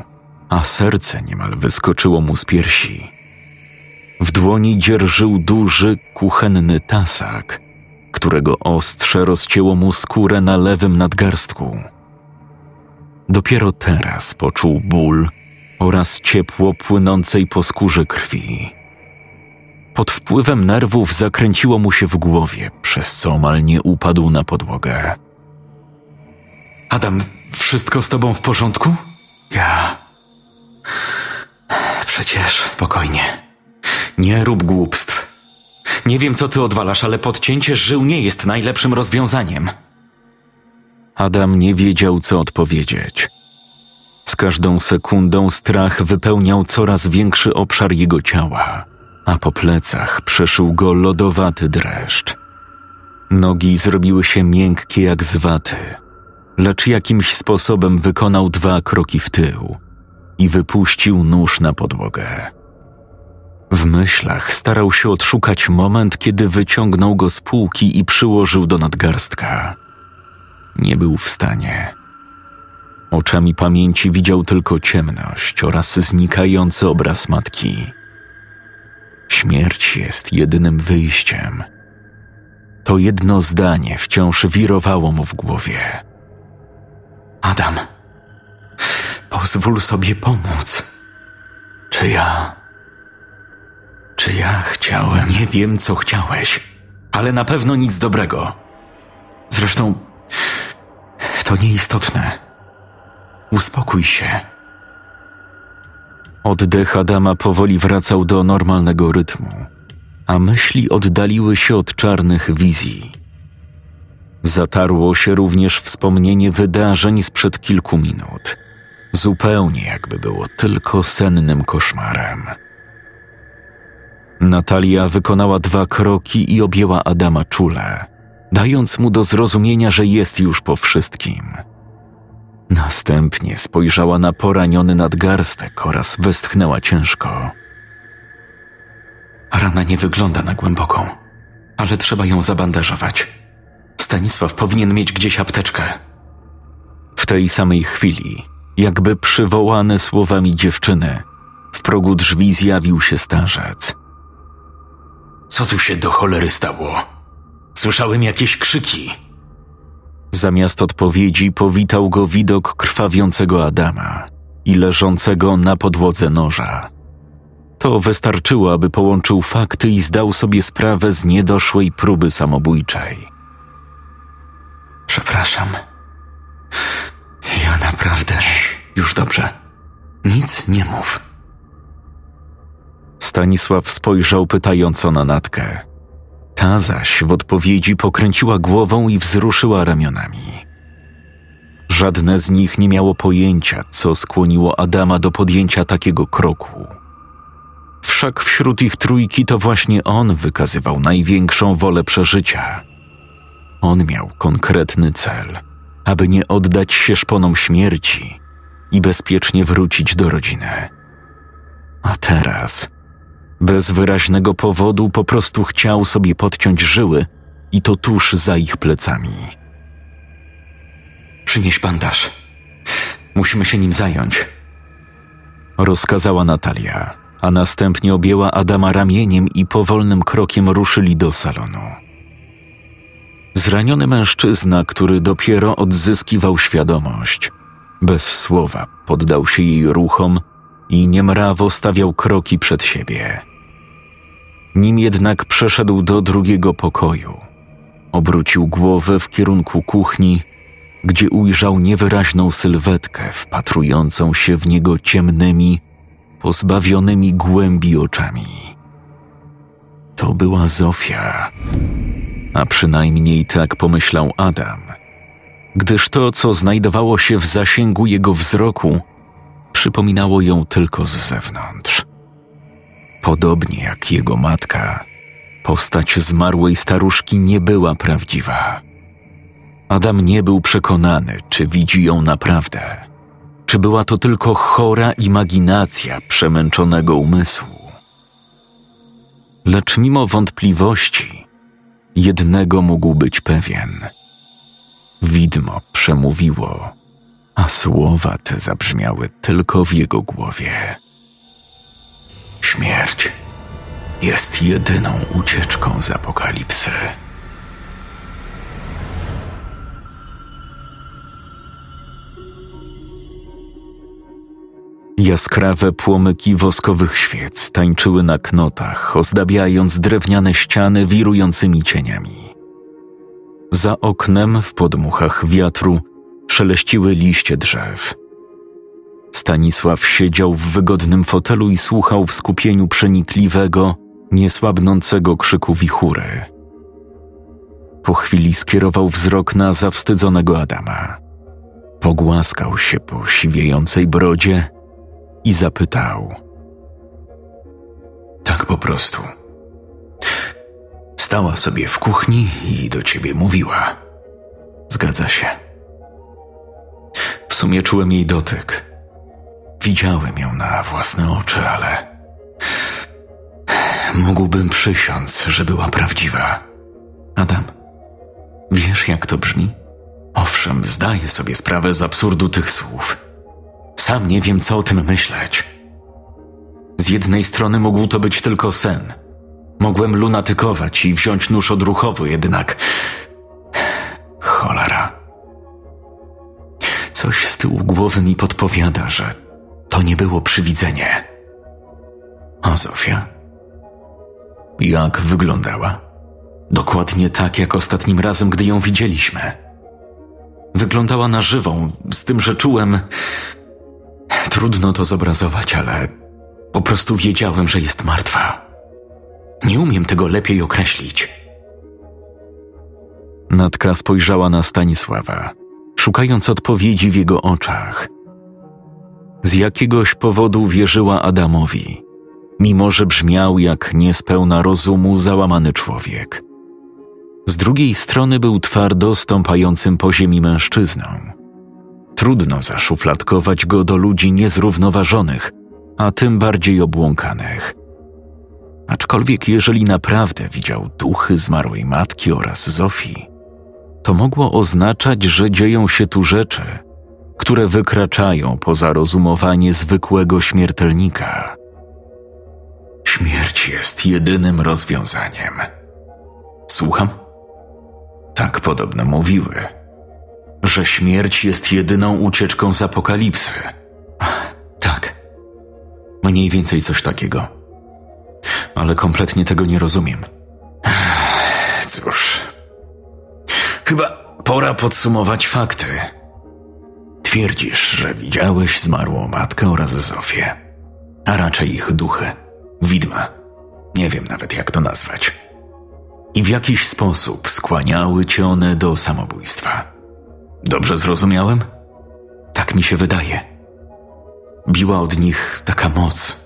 a serce niemal wyskoczyło mu z piersi. W dłoni dzierżył duży, kuchenny tasak, którego ostrze rozcięło mu skórę na lewym nadgarstku. Dopiero teraz poczuł ból oraz ciepło płynącej po skórze krwi. Pod wpływem nerwów zakręciło mu się w głowie, przez co omal nie upadł na podłogę. Adam, wszystko z tobą w porządku? Ja... Przecież spokojnie. Nie rób głupstw. Nie wiem, co ty odwalasz, ale podcięcie żył nie jest najlepszym rozwiązaniem. Adam nie wiedział, co odpowiedzieć. Z każdą sekundą strach wypełniał coraz większy obszar jego ciała, a po plecach przeszył go lodowaty dreszcz. Nogi zrobiły się miękkie jak z waty, lecz jakimś sposobem wykonał 2 kroki w tył i wypuścił nóż na podłogę. W myślach starał się odszukać moment, kiedy wyciągnął go z półki i przyłożył do nadgarstka. Nie był w stanie. Oczami pamięci widział tylko ciemność oraz znikający obraz matki. Śmierć jest jedynym wyjściem. To jedno zdanie wciąż wirowało mu w głowie. Adam, pozwól sobie pomóc. Czy ja chciałem? Nie wiem, co chciałeś, ale na pewno nic dobrego. Zresztą to nieistotne. Uspokój się. Oddech Adama powoli wracał do normalnego rytmu, a myśli oddaliły się od czarnych wizji. Zatarło się również wspomnienie wydarzeń sprzed kilku minut, zupełnie jakby było tylko sennym koszmarem. Natalia wykonała 2 kroki i objęła Adama czule, dając mu do zrozumienia, że jest już po wszystkim. Następnie spojrzała na poraniony nadgarstek oraz westchnęła ciężko. Rana nie wygląda na głęboką, ale trzeba ją zabandażować. Stanisław powinien mieć gdzieś apteczkę. W tej samej chwili, jakby przywołany słowami dziewczyny, w progu drzwi zjawił się starzec. Co tu się do cholery stało? Słyszałem jakieś krzyki. Zamiast odpowiedzi powitał go widok krwawiącego Adama i leżącego na podłodze noża. To wystarczyło, aby połączył fakty i zdał sobie sprawę z niedoszłej próby samobójczej. Przepraszam. Ja naprawdę... Już dobrze. Nic nie mów. Stanisław spojrzał pytająco na Natkę. Ta zaś w odpowiedzi pokręciła głową i wzruszyła ramionami. Żadne z nich nie miało pojęcia, co skłoniło Adama do podjęcia takiego kroku. Wszak wśród ich trójki to właśnie on wykazywał największą wolę przeżycia. On miał konkretny cel, aby nie oddać się szponom śmierci i bezpiecznie wrócić do rodziny. A teraz... Bez wyraźnego powodu po prostu chciał sobie podciąć żyły i to tuż za ich plecami. Przynieś bandaż. Musimy się nim zająć. Rozkazała Natalia, a następnie objęła Adama ramieniem i powolnym krokiem ruszyli do salonu. Zraniony mężczyzna, który dopiero odzyskiwał świadomość, bez słowa poddał się jej ruchom i niemrawo stawiał kroki przed siebie. Nim jednak przeszedł do drugiego pokoju, obrócił głowę w kierunku kuchni, gdzie ujrzał niewyraźną sylwetkę wpatrującą się w niego ciemnymi, pozbawionymi głębi oczami. To była Zofia, a przynajmniej tak pomyślał Adam, gdyż to, co znajdowało się w zasięgu jego wzroku, przypominało ją tylko z zewnątrz. Podobnie jak jego matka, postać zmarłej staruszki nie była prawdziwa. Adam nie był przekonany, czy widzi ją naprawdę, czy była to tylko chora imaginacja przemęczonego umysłu. Lecz mimo wątpliwości, jednego mógł być pewien. Widmo przemówiło, a słowa te zabrzmiały tylko w jego głowie. Śmierć jest jedyną ucieczką z apokalipsy. Jaskrawe płomyki woskowych świec tańczyły na knotach, ozdabiając drewniane ściany wirującymi cieniami. Za oknem w podmuchach wiatru szeleściły liście drzew. Stanisław siedział w wygodnym fotelu i słuchał w skupieniu przenikliwego, niesłabnącego krzyku wichury. Po chwili skierował wzrok na zawstydzonego Adama. Pogłaskał się po siwiejącej brodzie i zapytał. Tak po prostu. Stała sobie w kuchni i do ciebie mówiła. Zgadza się. W sumie czułem jej dotyk. Widziałem ją na własne oczy, ale mógłbym przysiąc, że była prawdziwa. Adam, wiesz jak to brzmi? Owszem, zdaję sobie sprawę z absurdu tych słów. Sam nie wiem, co o tym myśleć. Z jednej strony mógł to być tylko sen. Mogłem lunatykować i wziąć nóż odruchowy, jednak... Cholera. Coś z tyłu głowy mi podpowiada, że to nie było przywidzenie. A Zofia? Jak wyglądała? Dokładnie tak, jak ostatnim razem, gdy ją widzieliśmy. Wyglądała na żywą, z tym, że czułem... Trudno to zobrazować, ale po prostu wiedziałem, że jest martwa. Nie umiem tego lepiej określić. Natka spojrzała na Stanisława, szukając odpowiedzi w jego oczach. Z jakiegoś powodu wierzyła Adamowi, mimo że brzmiał jak niespełna rozumu załamany człowiek. Z drugiej strony był twardo stąpającym po ziemi mężczyzną. Trudno zaszufladkować go do ludzi niezrównoważonych, a tym bardziej obłąkanych. Aczkolwiek jeżeli naprawdę widział duchy zmarłej matki oraz Zofii, to mogło oznaczać, że dzieją się tu rzeczy, które wykraczają poza rozumowanie zwykłego śmiertelnika. Śmierć jest jedynym rozwiązaniem. Słucham? Tak podobno mówiły. Że śmierć jest jedyną ucieczką z apokalipsy. Tak. Mniej więcej coś takiego. Ale kompletnie tego nie rozumiem. Cóż. Chyba pora podsumować fakty. Twierdzisz, że widziałeś zmarłą matkę oraz Zofię. A raczej ich duchy. Widma. Nie wiem nawet jak to nazwać. I w jakiś sposób skłaniały cię one do samobójstwa. Dobrze zrozumiałem? Tak mi się wydaje. Biła od nich taka moc.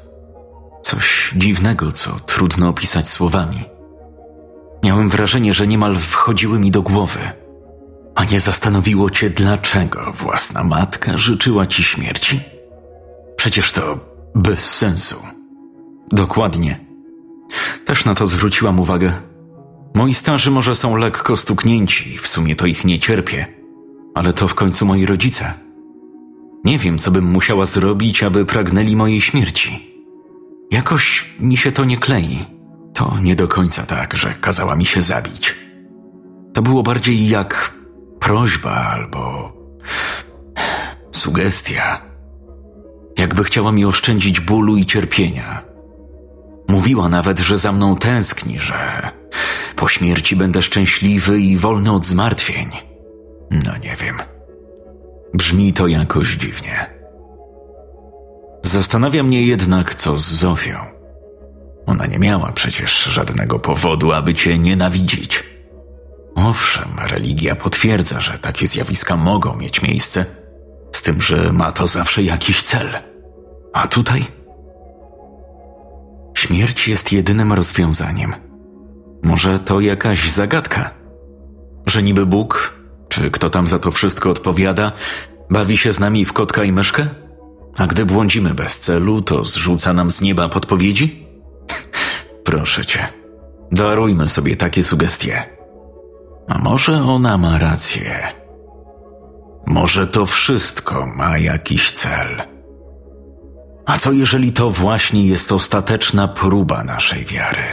Coś dziwnego, co trudno opisać słowami. Miałem wrażenie, że niemal wchodziły mi do głowy. A nie zastanowiło cię, dlaczego własna matka życzyła ci śmierci? Przecież to bez sensu. Dokładnie. Też na to zwróciłam uwagę. Moi starzy może są lekko stuknięci, w sumie to ich nie cierpię. Ale to w końcu moi rodzice. Nie wiem, co bym musiała zrobić, aby pragnęli mojej śmierci. Jakoś mi się to nie klei. To nie do końca tak, że kazała mi się zabić. To było bardziej jak prośba albo sugestia. Jakby chciała mi oszczędzić bólu i cierpienia. Mówiła nawet, że za mną tęskni, że po śmierci będę szczęśliwy i wolny od zmartwień. No nie wiem. Brzmi to jakoś dziwnie. Zastanawia mnie jednak, co z Zofią. Ona nie miała przecież żadnego powodu, aby cię nienawidzić. Owszem, religia potwierdza, że takie zjawiska mogą mieć miejsce, z tym, że ma to zawsze jakiś cel. A tutaj? Śmierć jest jedynym rozwiązaniem. Może to jakaś zagadka? Że niby Bóg, czy kto tam za to wszystko odpowiada, bawi się z nami w kotka i myszkę? A gdy błądzimy bez celu, to zrzuca nam z nieba podpowiedzi? Proszę cię, darujmy sobie takie sugestie. A może ona ma rację? Może to wszystko ma jakiś cel? A co jeżeli to właśnie jest ostateczna próba naszej wiary?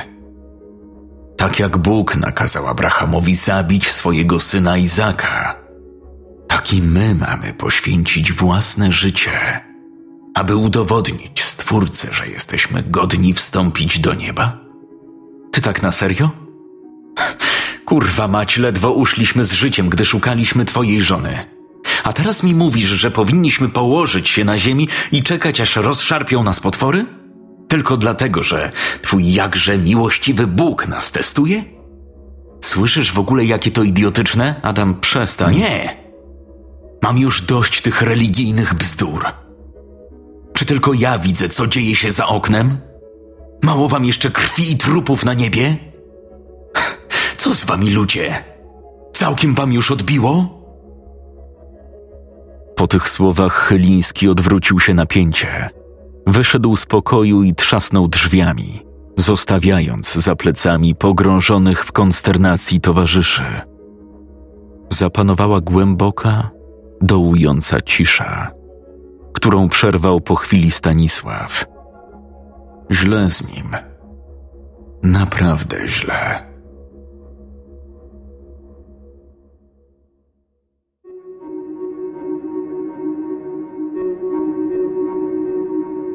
Tak jak Bóg nakazał Abrahamowi zabić swojego syna Izaka, tak i my mamy poświęcić własne życie, aby udowodnić Stwórcy, że jesteśmy godni wstąpić do nieba? Ty tak na serio? Kurwa mać, ledwo uszliśmy z życiem, gdy szukaliśmy twojej żony. A teraz mi mówisz, że powinniśmy położyć się na ziemi i czekać, aż rozszarpią nas potwory? Tylko dlatego, że twój jakże miłościwy Bóg nas testuje? Słyszysz w ogóle, jakie to idiotyczne? Adam, przestań. Nie! Mam już dość tych religijnych bzdur. Czy tylko ja widzę, co dzieje się za oknem? Mało wam jeszcze krwi i trupów na niebie? Co z wami, ludzie? Całkiem wam już odbiło? Po tych słowach Chyliński odwrócił się na pięcie. Wyszedł z pokoju i trzasnął drzwiami, zostawiając za plecami pogrążonych w konsternacji towarzyszy. Zapanowała głęboka, dołująca cisza, którą przerwał po chwili Stanisław. Źle z nim. Naprawdę źle.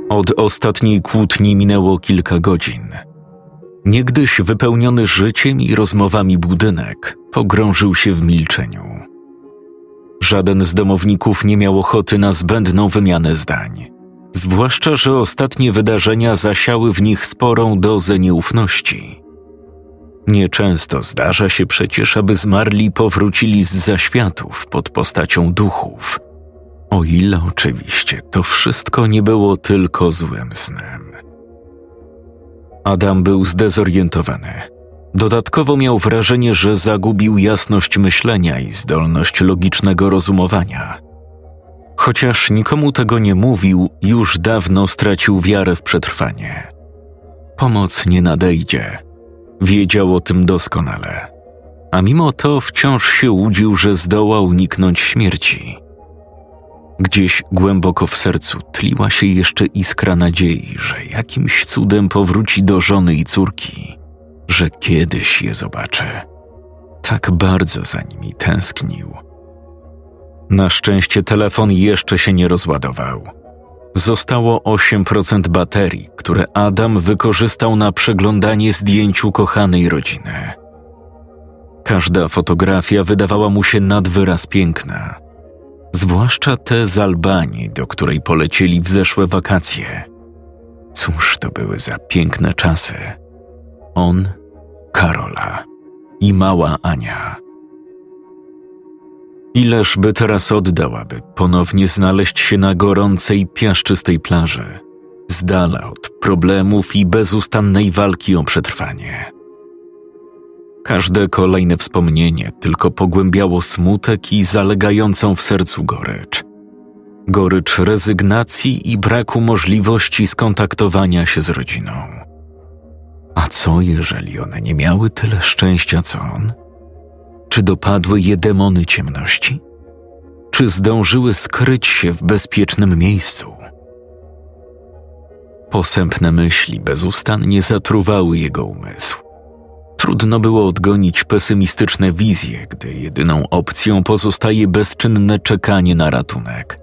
Od ostatniej kłótni minęło kilka godzin. Niegdyś wypełniony życiem i rozmowami budynek pogrążył się w milczeniu. Żaden z domowników nie miał ochoty na zbędną wymianę zdań, zwłaszcza że ostatnie wydarzenia zasiały w nich sporą dozę nieufności. Nieczęsto zdarza się przecież, aby zmarli powrócili z zaświatów pod postacią duchów, o ile oczywiście to wszystko nie było tylko złym snem. Adam był zdezorientowany. Dodatkowo miał wrażenie, że zagubił jasność myślenia i zdolność logicznego rozumowania. Chociaż nikomu tego nie mówił, już dawno stracił wiarę w przetrwanie. Pomoc nie nadejdzie. Wiedział o tym doskonale. A mimo to wciąż się łudził, że zdoła uniknąć śmierci. Gdzieś głęboko w sercu tliła się jeszcze iskra nadziei, że jakimś cudem powróci do żony i córki, że kiedyś je zobaczy. Tak bardzo za nimi tęsknił. Na szczęście telefon jeszcze się nie rozładował. Zostało 8% baterii, które Adam wykorzystał na przeglądanie zdjęć ukochanej rodziny. Każda fotografia wydawała mu się nad wyraz piękna. Zwłaszcza te z Albanii, do której polecieli w zeszłe wakacje. Cóż to były za piękne czasy. On, Karola i mała Ania. Ileż by teraz oddał, aby ponownie znaleźć się na gorącej, piaszczystej plaży, z dala od problemów i bezustannej walki o przetrwanie. Każde kolejne wspomnienie tylko pogłębiało smutek i zalegającą w sercu gorycz. Gorycz rezygnacji i braku możliwości skontaktowania się z rodziną. A co jeżeli one nie miały tyle szczęścia co on? Czy dopadły je demony ciemności? Czy zdążyły skryć się w bezpiecznym miejscu? Posępne myśli bezustannie zatruwały jego umysł. Trudno było odgonić pesymistyczne wizje, gdy jedyną opcją pozostaje bezczynne czekanie na ratunek,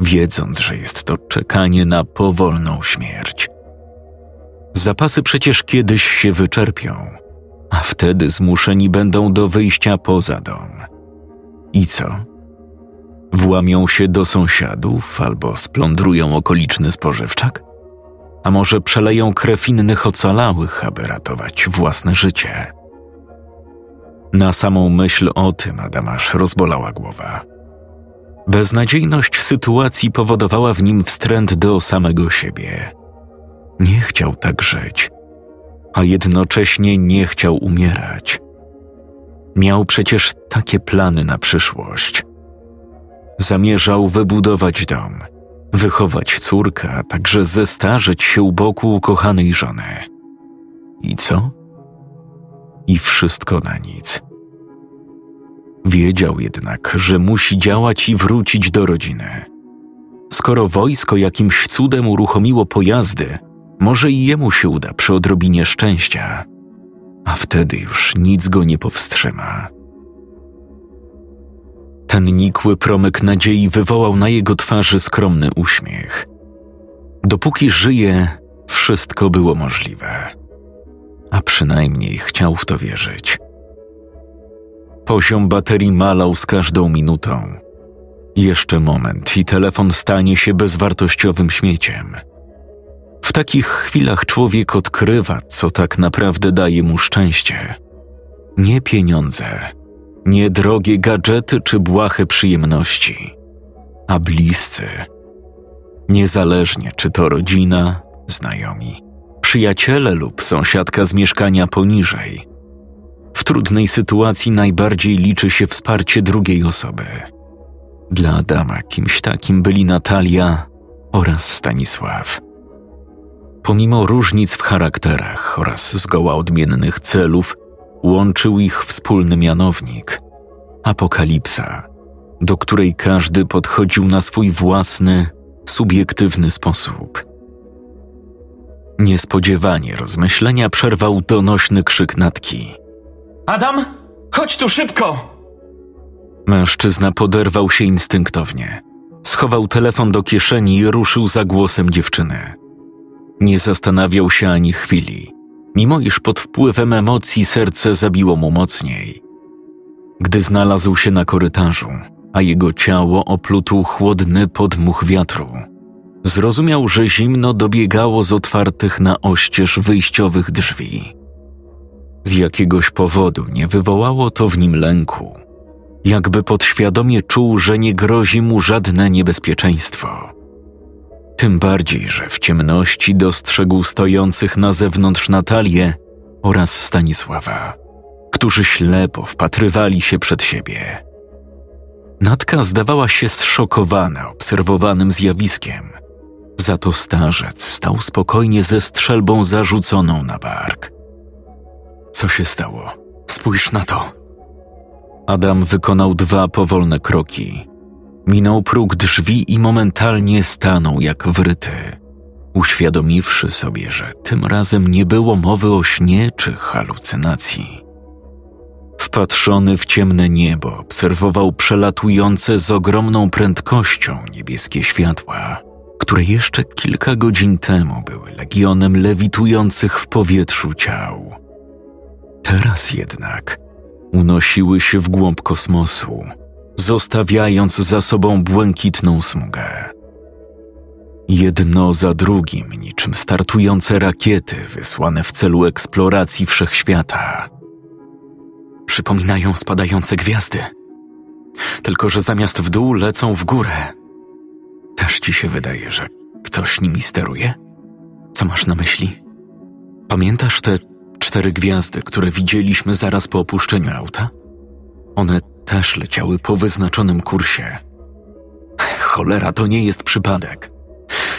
wiedząc, że jest to czekanie na powolną śmierć. Zapasy przecież kiedyś się wyczerpią, a wtedy zmuszeni będą do wyjścia poza dom. I co? Włamią się do sąsiadów albo splądrują okoliczny spożywczak? A może przeleją krew innych ocalałych, aby ratować własne życie? Na samą myśl o tym Adama rozbolała głowa. Beznadziejność sytuacji powodowała w nim wstręt do samego siebie. Nie chciał tak żyć, a jednocześnie nie chciał umierać. Miał przecież takie plany na przyszłość. Zamierzał wybudować dom, wychować córkę, a także zestarzyć się u boku ukochanej żony. I co? I wszystko na nic. Wiedział jednak, że musi działać i wrócić do rodziny. Skoro wojsko jakimś cudem uruchomiło pojazdy, może i jemu się uda przy odrobinie szczęścia, a wtedy już nic go nie powstrzyma. Ten nikły promyk nadziei wywołał na jego twarzy skromny uśmiech. Dopóki żyje, wszystko było możliwe. A przynajmniej chciał w to wierzyć. Poziom baterii malał z każdą minutą. Jeszcze moment i telefon stanie się bezwartościowym śmieciem. W takich chwilach człowiek odkrywa, co tak naprawdę daje mu szczęście. Nie pieniądze, nie drogie gadżety czy błahe przyjemności, a bliscy. Niezależnie czy to rodzina, znajomi, przyjaciele lub sąsiadka z mieszkania poniżej. W trudnej sytuacji najbardziej liczy się wsparcie drugiej osoby. Dla Adama kimś takim byli Natalia oraz Stanisław. Pomimo różnic w charakterach oraz zgoła odmiennych celów, łączył ich wspólny mianownik – apokalipsa, do której każdy podchodził na swój własny, subiektywny sposób. Niespodziewanie rozmyślenia przerwał donośny krzyk Natki. Adam, chodź tu szybko! Mężczyzna poderwał się instynktownie. Schował telefon do kieszeni i ruszył za głosem dziewczyny. Nie zastanawiał się ani chwili, mimo iż pod wpływem emocji serce zabiło mu mocniej. Gdy znalazł się na korytarzu, a jego ciało oplótł chłodny podmuch wiatru, zrozumiał, że zimno dobiegało z otwartych na oścież wyjściowych drzwi. Z jakiegoś powodu nie wywołało to w nim lęku, jakby podświadomie czuł, że nie grozi mu żadne niebezpieczeństwo. Tym bardziej, że w ciemności dostrzegł stojących na zewnątrz Natalię oraz Stanisława, którzy ślepo wpatrywali się przed siebie. Natka zdawała się zszokowana obserwowanym zjawiskiem, za to starzec stał spokojnie ze strzelbą zarzuconą na bark. Co się stało? Spójrz na to. Adam wykonał 2 powolne kroki. Minął próg drzwi i momentalnie stanął jak wryty, uświadomiwszy sobie, że tym razem nie było mowy o śnie czy halucynacji. Wpatrzony w ciemne niebo obserwował przelatujące z ogromną prędkością niebieskie światła, które jeszcze kilka godzin temu były legionem lewitujących w powietrzu ciał. Teraz jednak unosiły się w głąb kosmosu, zostawiając za sobą błękitną smugę. Jedno za drugim, niczym startujące rakiety wysłane w celu eksploracji wszechświata. Przypominają spadające gwiazdy, tylko że zamiast w dół lecą w górę. Też ci się wydaje, że ktoś nimi steruje? Co masz na myśli? Pamiętasz te 4 gwiazdy, które widzieliśmy zaraz po opuszczeniu auta? One też leciały po wyznaczonym kursie. Cholera, to nie jest przypadek.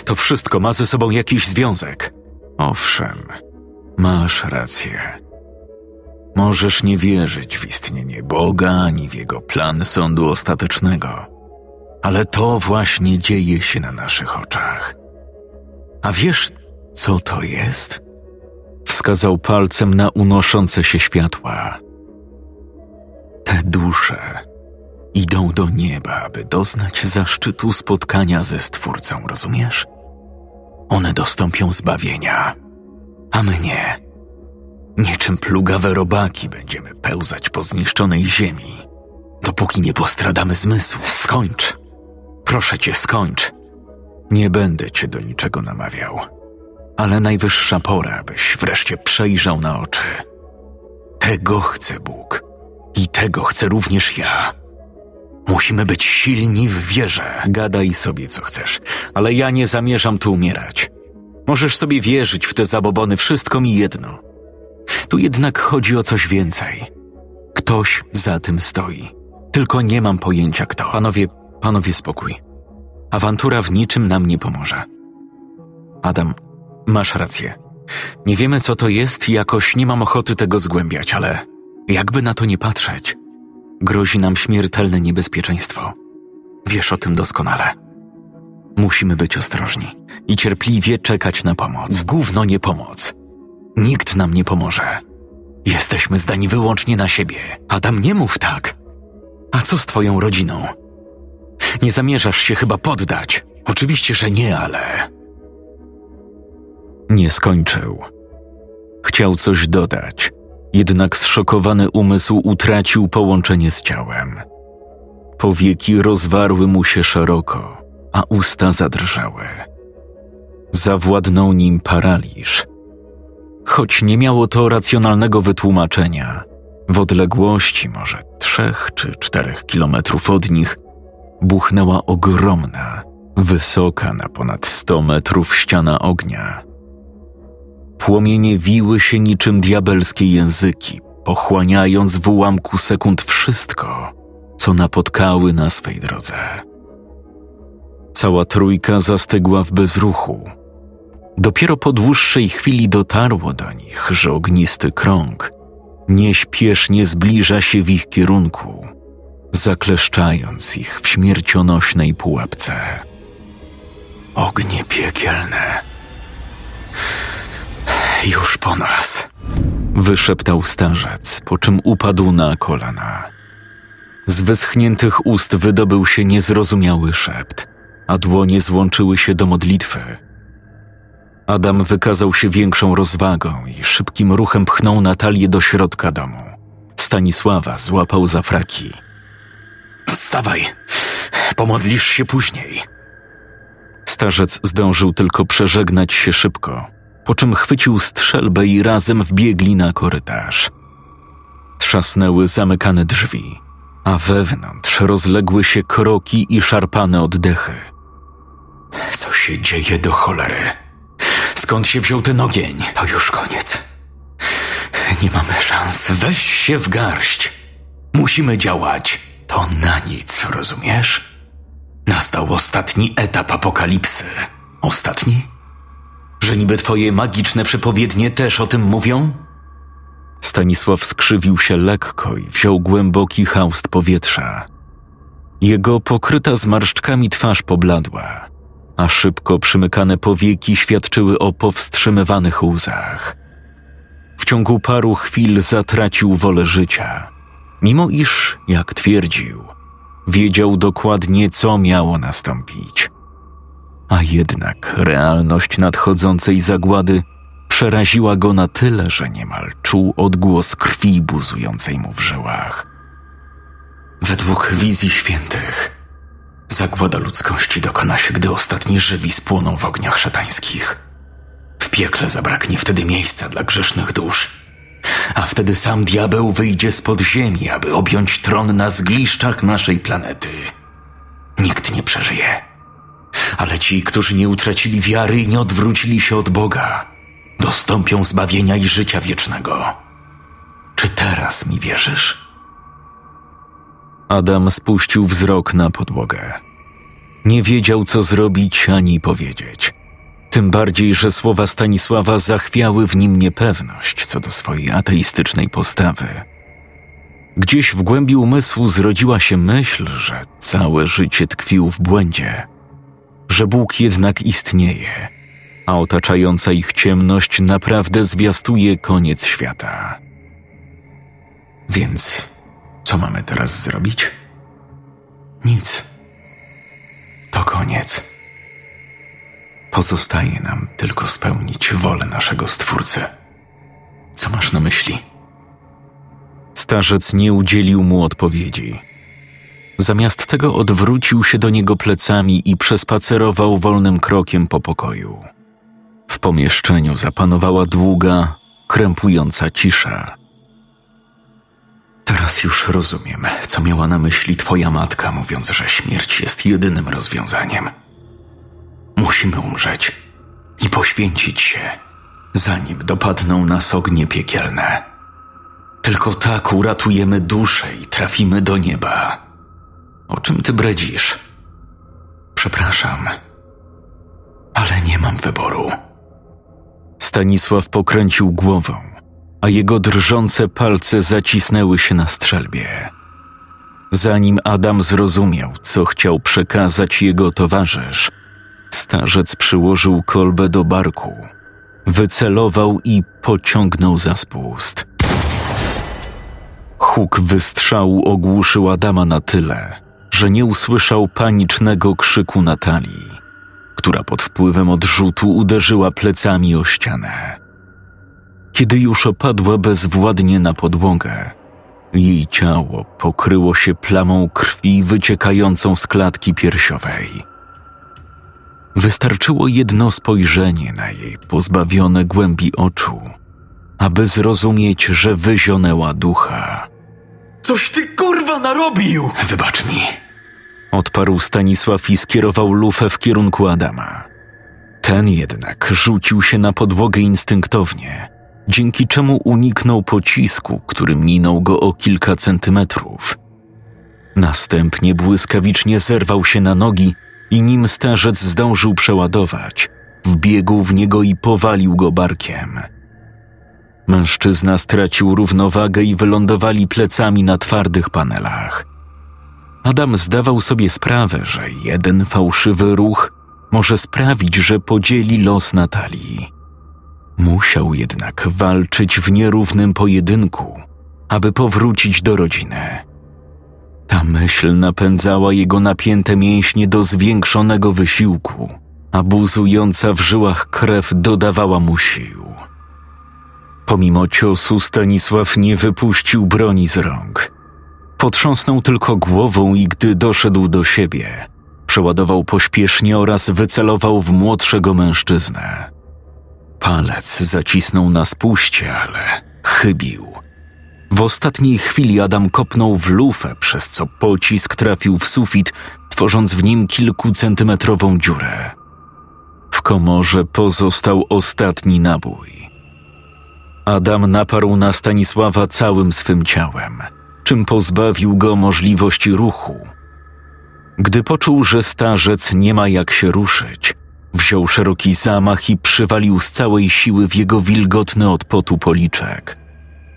To wszystko ma ze sobą jakiś związek. Owszem, masz rację. Możesz nie wierzyć w istnienie Boga ani w jego plan sądu ostatecznego, ale to właśnie dzieje się na naszych oczach. A wiesz, co to jest? Wskazał palcem na unoszące się światła. Te dusze idą do nieba, aby doznać zaszczytu spotkania ze Stwórcą, rozumiesz? One dostąpią zbawienia, a my nie. Niczym plugawe robaki będziemy pełzać po zniszczonej ziemi, dopóki nie postradamy zmysłu. Skończ! Proszę cię, skończ! Nie będę cię do niczego namawiał, ale najwyższa pora, byś wreszcie przejrzał na oczy. Tego chce Bóg i tego chcę również ja. Musimy być silni w wierze. Gadaj sobie co chcesz, ale ja nie zamierzam tu umierać. Możesz sobie wierzyć w te zabobony, wszystko mi jedno. Tu jednak chodzi o coś więcej. Ktoś za tym stoi. Tylko nie mam pojęcia kto. Panowie spokój. Awantura w niczym nam nie pomoże. Adam, masz rację. Nie wiemy co to jest i jakoś nie mam ochoty tego zgłębiać, ale jakby na to nie patrzeć, grozi nam śmiertelne niebezpieczeństwo. Wiesz o tym doskonale. Musimy być ostrożni i cierpliwie czekać na pomoc. Gówno nie pomoc. Nikt nam nie pomoże. Jesteśmy zdani wyłącznie na siebie. Adam, nie mów tak. A co z twoją rodziną? Nie zamierzasz się chyba poddać. Oczywiście, że nie, ale... Nie skończył. Chciał coś dodać, jednak zszokowany umysł utracił połączenie z ciałem. Powieki rozwarły mu się szeroko, a usta zadrżały. Zawładnął nim paraliż. Choć nie miało to racjonalnego wytłumaczenia, w odległości może 3 czy 4 kilometrów od nich buchnęła ogromna, wysoka na ponad 100 metrów ściana ognia. Płomienie wiły się niczym diabelskie języki, pochłaniając w ułamku sekund wszystko, co napotkały na swej drodze. Cała trójka zastygła w bezruchu. Dopiero po dłuższej chwili dotarło do nich, że ognisty krąg nieśpiesznie zbliża się w ich kierunku, zakleszczając ich w śmiercionośnej pułapce. Ognie piekielne. Już po nas, wyszeptał starzec, po czym upadł na kolana. Z wyschniętych ust wydobył się niezrozumiały szept, a dłonie złączyły się do modlitwy. Adam wykazał się większą rozwagą i szybkim ruchem pchnął Natalię do środka domu. Stanisława złapał za fraki. Wstawaj, pomodlisz się później. Starzec zdążył tylko przeżegnać się szybko, po czym chwycił strzelbę i razem wbiegli na korytarz. Trzasnęły zamykane drzwi, a wewnątrz rozległy się kroki i szarpane oddechy. Co się dzieje do cholery? Skąd się wziął ten ogień? To już koniec. Nie mamy szans. Weź się w garść. Musimy działać. To na nic, rozumiesz? Nastał ostatni etap apokalipsy. Ostatni? Że niby twoje magiczne przepowiednie też o tym mówią? Stanisław skrzywił się lekko i wziął głęboki haust powietrza. Jego pokryta zmarszczkami twarz pobladła, a szybko przymykane powieki świadczyły o powstrzymywanych łzach. W ciągu paru chwil zatracił wolę życia, mimo iż, jak twierdził, wiedział dokładnie, co miało nastąpić. A jednak realność nadchodzącej zagłady przeraziła go na tyle, że niemal czuł odgłos krwi buzującej mu w żyłach. Według wizji świętych zagłada ludzkości dokona się, gdy ostatni żywi spłoną w ogniach szatańskich. W piekle zabraknie wtedy miejsca dla grzesznych dusz, a wtedy sam diabeł wyjdzie spod ziemi, aby objąć tron na zgliszczach naszej planety. Nikt nie przeżyje. Ale ci, którzy nie utracili wiary i nie odwrócili się od Boga, dostąpią zbawienia i życia wiecznego. Czy teraz mi wierzysz? Adam spuścił wzrok na podłogę. Nie wiedział, co zrobić ani powiedzieć. Tym bardziej, że słowa Stanisława zachwiały w nim niepewność co do swojej ateistycznej postawy. Gdzieś w głębi umysłu zrodziła się myśl, że całe życie tkwił w błędzie, że Bóg jednak istnieje, a otaczająca ich ciemność naprawdę zwiastuje koniec świata. Więc co mamy teraz zrobić? Nic. To koniec. Pozostaje nam tylko spełnić wolę naszego Stwórcy. Co masz na myśli? Starzec nie udzielił mu odpowiedzi. Zamiast tego odwrócił się do niego plecami i przespacerował wolnym krokiem po pokoju. W pomieszczeniu zapanowała długa, krępująca cisza. Teraz Teraz już rozumiem, co miała na myśli twoja matka, mówiąc, że śmierć jest jedynym rozwiązaniem. Musimy umrzeć i poświęcić się, zanim dopadną nas ognie piekielne. Tylko tak uratujemy duszę i trafimy do nieba. O czym ty bredzisz? Przepraszam, ale nie mam wyboru. Stanisław pokręcił głową, a jego drżące palce zacisnęły się na strzelbie. Zanim Adam zrozumiał, co chciał przekazać jego towarzysz, starzec przyłożył kolbę do barku, wycelował i pociągnął za spust. Huk wystrzału ogłuszył Adama na tyle, że nie usłyszał panicznego krzyku Natalii, która pod wpływem odrzutu uderzyła plecami o ścianę. Kiedy już opadła bezwładnie na podłogę, jej ciało pokryło się plamą krwi wyciekającą z klatki piersiowej. Wystarczyło jedno spojrzenie na jej pozbawione głębi oczu, aby zrozumieć, że wyzionęła ducha. Coś ty kurwa narobił! Wybacz mi! Odparł Stanisław i skierował lufę w kierunku Adama. Ten jednak rzucił się na podłogę instynktownie, dzięki czemu uniknął pocisku, który minął go o kilka centymetrów. Następnie błyskawicznie zerwał się na nogi i nim starzec zdążył przeładować, wbiegł w niego i powalił go barkiem. Mężczyzna stracił równowagę i wylądowali plecami na twardych panelach. Adam zdawał sobie sprawę, że jeden fałszywy ruch może sprawić, że podzieli los Natalii. Musiał jednak walczyć w nierównym pojedynku, aby powrócić do rodziny. Ta myśl napędzała jego napięte mięśnie do zwiększonego wysiłku, a buzująca w żyłach krew dodawała mu sił. Pomimo ciosu Stanisław nie wypuścił broni z rąk. Potrząsnął tylko głową i gdy doszedł do siebie, przeładował pośpiesznie oraz wycelował w młodszego mężczyznę. Palec zacisnął na spuście, ale chybił. W ostatniej chwili Adam kopnął w lufę, przez co pocisk trafił w sufit, tworząc w nim kilkucentymetrową dziurę. W komorze pozostał ostatni nabój. Adam naparł na Stanisława całym swym ciałem, czym pozbawił go możliwości ruchu. Gdy poczuł, że starzec nie ma jak się ruszyć, wziął szeroki zamach i przywalił z całej siły w jego wilgotny od potu policzek.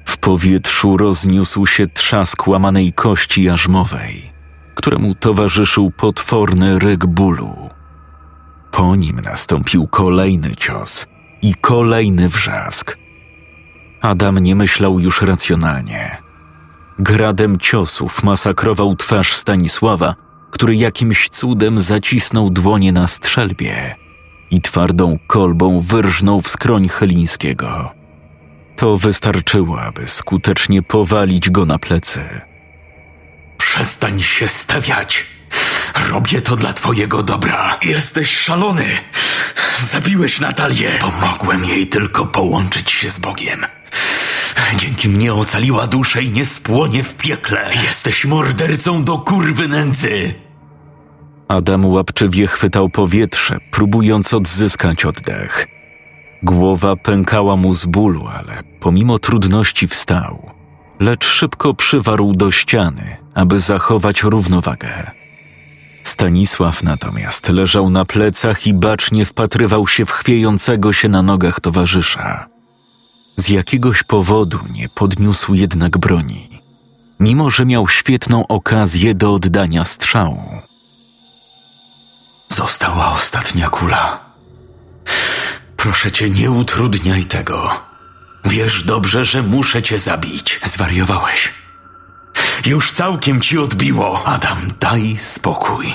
W powietrzu rozniósł się trzask łamanej kości jarzmowej, któremu towarzyszył potworny ryk bólu. Po nim nastąpił kolejny cios i kolejny wrzask. Adam nie myślał już racjonalnie. Gradem ciosów masakrował twarz Stanisława, który jakimś cudem zacisnął dłonie na strzelbie i twardą kolbą wyrżnął w skroń Chylińskiego. To wystarczyło, aby skutecznie powalić go na plecy. Przestań się stawiać! Robię to dla twojego dobra! Jesteś szalony! Zabiłeś Natalię! Pomogłem jej tylko połączyć się z Bogiem. Dzięki mnie ocaliła duszę i nie spłonie w piekle. Jesteś mordercą do kurwy nędzy! Adam łapczywie chwytał powietrze, próbując odzyskać oddech. Głowa pękała mu z bólu, ale pomimo trudności wstał, lecz szybko przywarł do ściany, aby zachować równowagę. Stanisław natomiast leżał na plecach i bacznie wpatrywał się w chwiejącego się na nogach towarzysza. Z jakiegoś powodu nie podniósł jednak broni, mimo że miał świetną okazję do oddania strzału. Została ostatnia kula. Proszę cię, nie utrudniaj tego. Wiesz dobrze, że muszę cię zabić. Zwariowałeś. Już całkiem ci odbiło. Adam, daj spokój.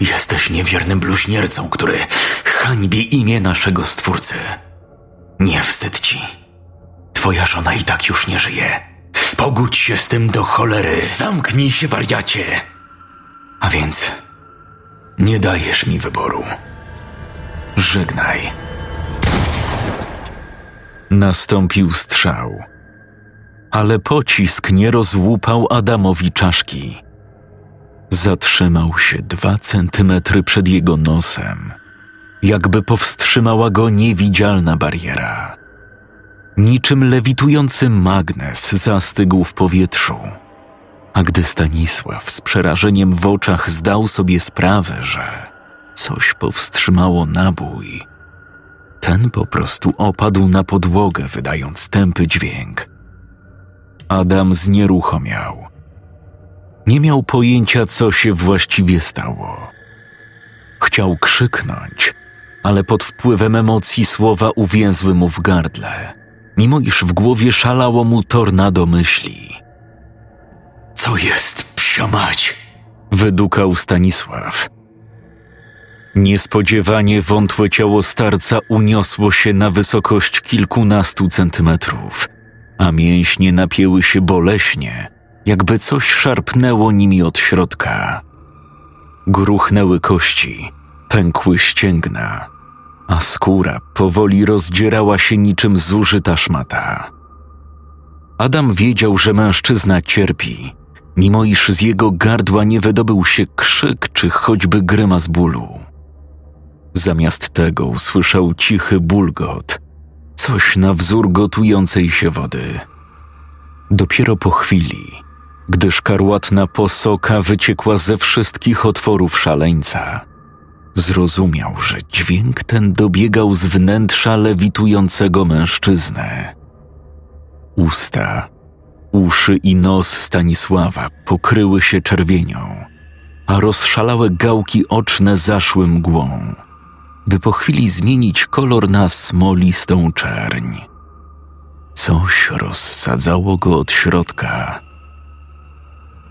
Jesteś niewiernym bluźniercą, który hańbi imię naszego Stwórcy. Nie wstyd ci. Twoja żona i tak już nie żyje. Pogódź się z tym do cholery. Zamknij się, wariacie. A więc nie dajesz mi wyboru. Żegnaj. Nastąpił strzał. ale pocisk nie rozłupał Adamowi czaszki. Zatrzymał się 2 centymetry przed jego nosem, jakby powstrzymała go niewidzialna bariera. Niczym lewitujący magnes zastygł w powietrzu, a gdy Stanisław z przerażeniem w oczach zdał sobie sprawę, że coś powstrzymało nabój, ten po prostu opadł na podłogę, wydając tępy dźwięk. Adam znieruchomiał. Nie miał pojęcia, co się właściwie stało. Chciał krzyknąć, ale pod wpływem emocji słowa uwięzły mu w gardle, mimo iż w głowie szalało mu tornado myśli. Co jest, psia mać? Wydukał Stanisław. Niespodziewanie wątłe ciało starca uniosło się na wysokość kilkunastu centymetrów, a mięśnie napięły się boleśnie, jakby coś szarpnęło nimi od środka. Gruchnęły kości, pękły ścięgna, a skóra powoli rozdzierała się niczym zużyta szmata. Adam wiedział, że mężczyzna cierpi, mimo iż z jego gardła nie wydobył się krzyk czy choćby grymas bólu. Zamiast tego usłyszał cichy bulgot, coś na wzór gotującej się wody. Dopiero po chwili, gdy szkarłatna posoka wyciekła ze wszystkich otworów szaleńca, zrozumiał, że dźwięk ten dobiegał z wnętrza lewitującego mężczyznę. Usta, uszy i nos Stanisława pokryły się czerwienią, a rozszalałe gałki oczne zaszły mgłą, by po chwili zmienić kolor na smolistą czerń. Coś rozsadzało go od środka.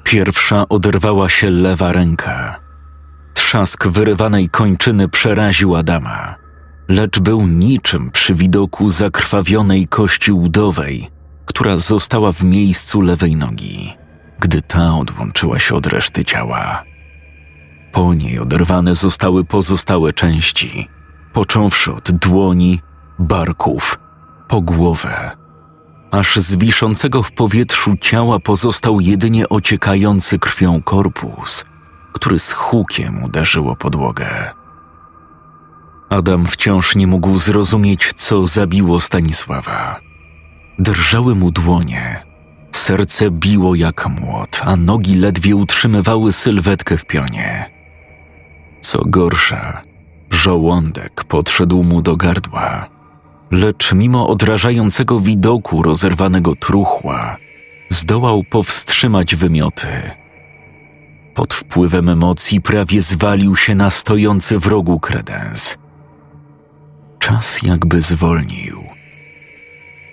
Pierwsza oderwała się lewa ręka. Trzask wyrywanej kończyny przeraził Adama, lecz był niczym przy widoku zakrwawionej kości udowej, która została w miejscu lewej nogi, gdy ta odłączyła się od reszty ciała. Po niej oderwane zostały pozostałe części, począwszy od dłoni, barków, po głowę, aż z wiszącego w powietrzu ciała pozostał jedynie ociekający krwią korpus, który z hukiem uderzył o podłogę. Adam wciąż nie mógł zrozumieć, co zabiło Stanisława. Drżały mu dłonie, serce biło jak młot, a nogi ledwie utrzymywały sylwetkę w pionie. Co gorsza, żołądek podszedł mu do gardła, lecz mimo odrażającego widoku rozerwanego truchła zdołał powstrzymać wymioty. Pod wpływem emocji prawie zwalił się na stojący w rogu kredens. Czas jakby zwolnił.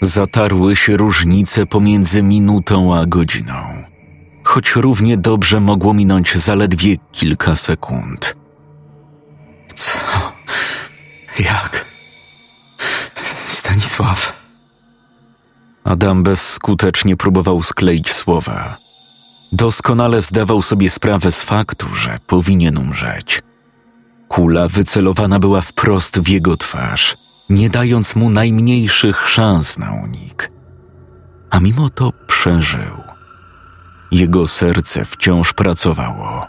Zatarły się różnice pomiędzy minutą a godziną, choć równie dobrze mogło minąć zaledwie kilka sekund. Co? Jak? Stanisław? Adam bezskutecznie próbował skleić słowa. Doskonale zdawał sobie sprawę z faktu, że powinien umrzeć. Kula wycelowana była wprost w jego twarz, nie dając mu najmniejszych szans na unik. A mimo to przeżył. Jego serce wciąż pracowało.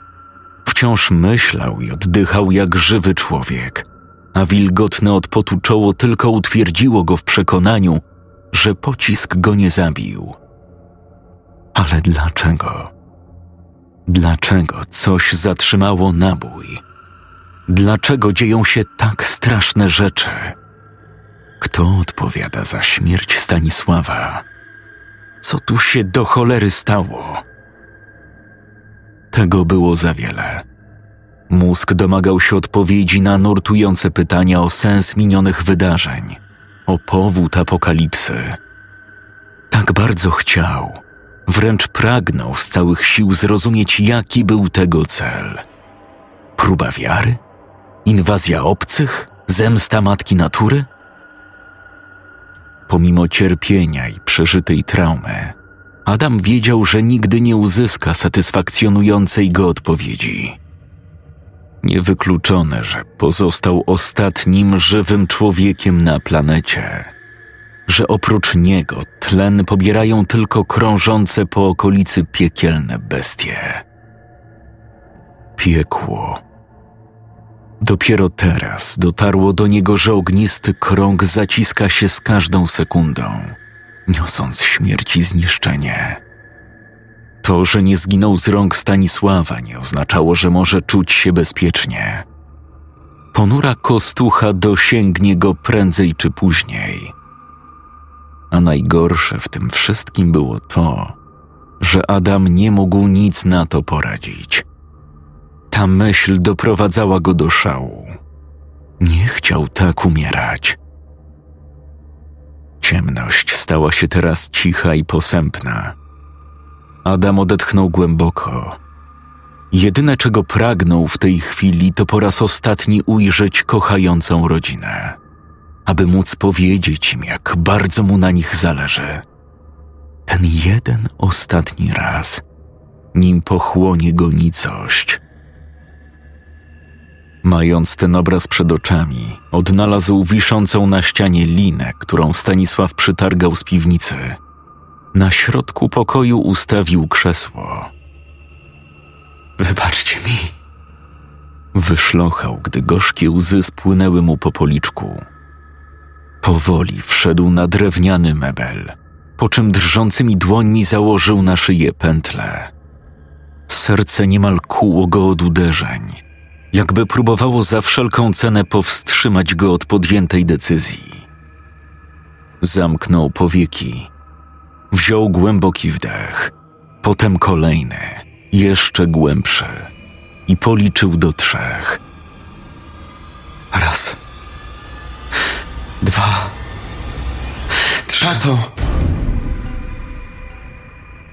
Wciąż myślał i oddychał jak żywy człowiek, a wilgotne od potu czoło tylko utwierdziło go w przekonaniu, że pocisk go nie zabił. Ale dlaczego? Dlaczego coś zatrzymało nabój? Dlaczego dzieją się tak straszne rzeczy? Kto odpowiada za śmierć Stanisława? Co tu się do cholery stało? Tego było za wiele. Mózg domagał się odpowiedzi na nurtujące pytania o sens minionych wydarzeń, o powód apokalipsy. Tak bardzo chciał, wręcz pragnął z całych sił zrozumieć, jaki był tego cel. Próba wiary? Inwazja obcych? Zemsta matki natury? Pomimo cierpienia i przeżytej traumy, Adam wiedział, że nigdy nie uzyska satysfakcjonującej go odpowiedzi. Niewykluczone, że pozostał ostatnim żywym człowiekiem na planecie, że oprócz niego tlen pobierają tylko krążące po okolicy piekielne bestie. Piekło. Dopiero teraz dotarło do niego, że ognisty krąg zaciska się z każdą sekundą, niosąc śmierć i zniszczenie. To, że nie zginął z rąk Stanisława, nie oznaczało, że może czuć się bezpiecznie. Ponura kostucha dosięgnie go prędzej czy później. A najgorsze w tym wszystkim było to, że Adam nie mógł nic na to poradzić. Ta myśl doprowadzała go do szału. Nie chciał tak umierać. Ciemność stała się teraz cicha i posępna. Adam odetchnął głęboko. Jedyne, czego pragnął w tej chwili, to po raz ostatni ujrzeć kochającą rodzinę, aby móc powiedzieć im, jak bardzo mu na nich zależy. Ten jeden ostatni raz, nim pochłonie go nicość. Mając ten obraz przed oczami, odnalazł wiszącą na ścianie linę, którą Stanisław przytargał z piwnicy. Na środku pokoju ustawił krzesło. Wybaczcie mi. Wyszlochał, gdy gorzkie łzy spłynęły mu po policzku. Powoli wszedł na drewniany mebel, po czym drżącymi dłońmi założył na szyję pętlę. Serce niemal kuło go od uderzeń, jakby próbowało za wszelką cenę powstrzymać go od podjętej decyzji. Zamknął powieki, wziął głęboki wdech, potem kolejny, jeszcze głębszy i policzył do 3. 1, 2, 3. Tato!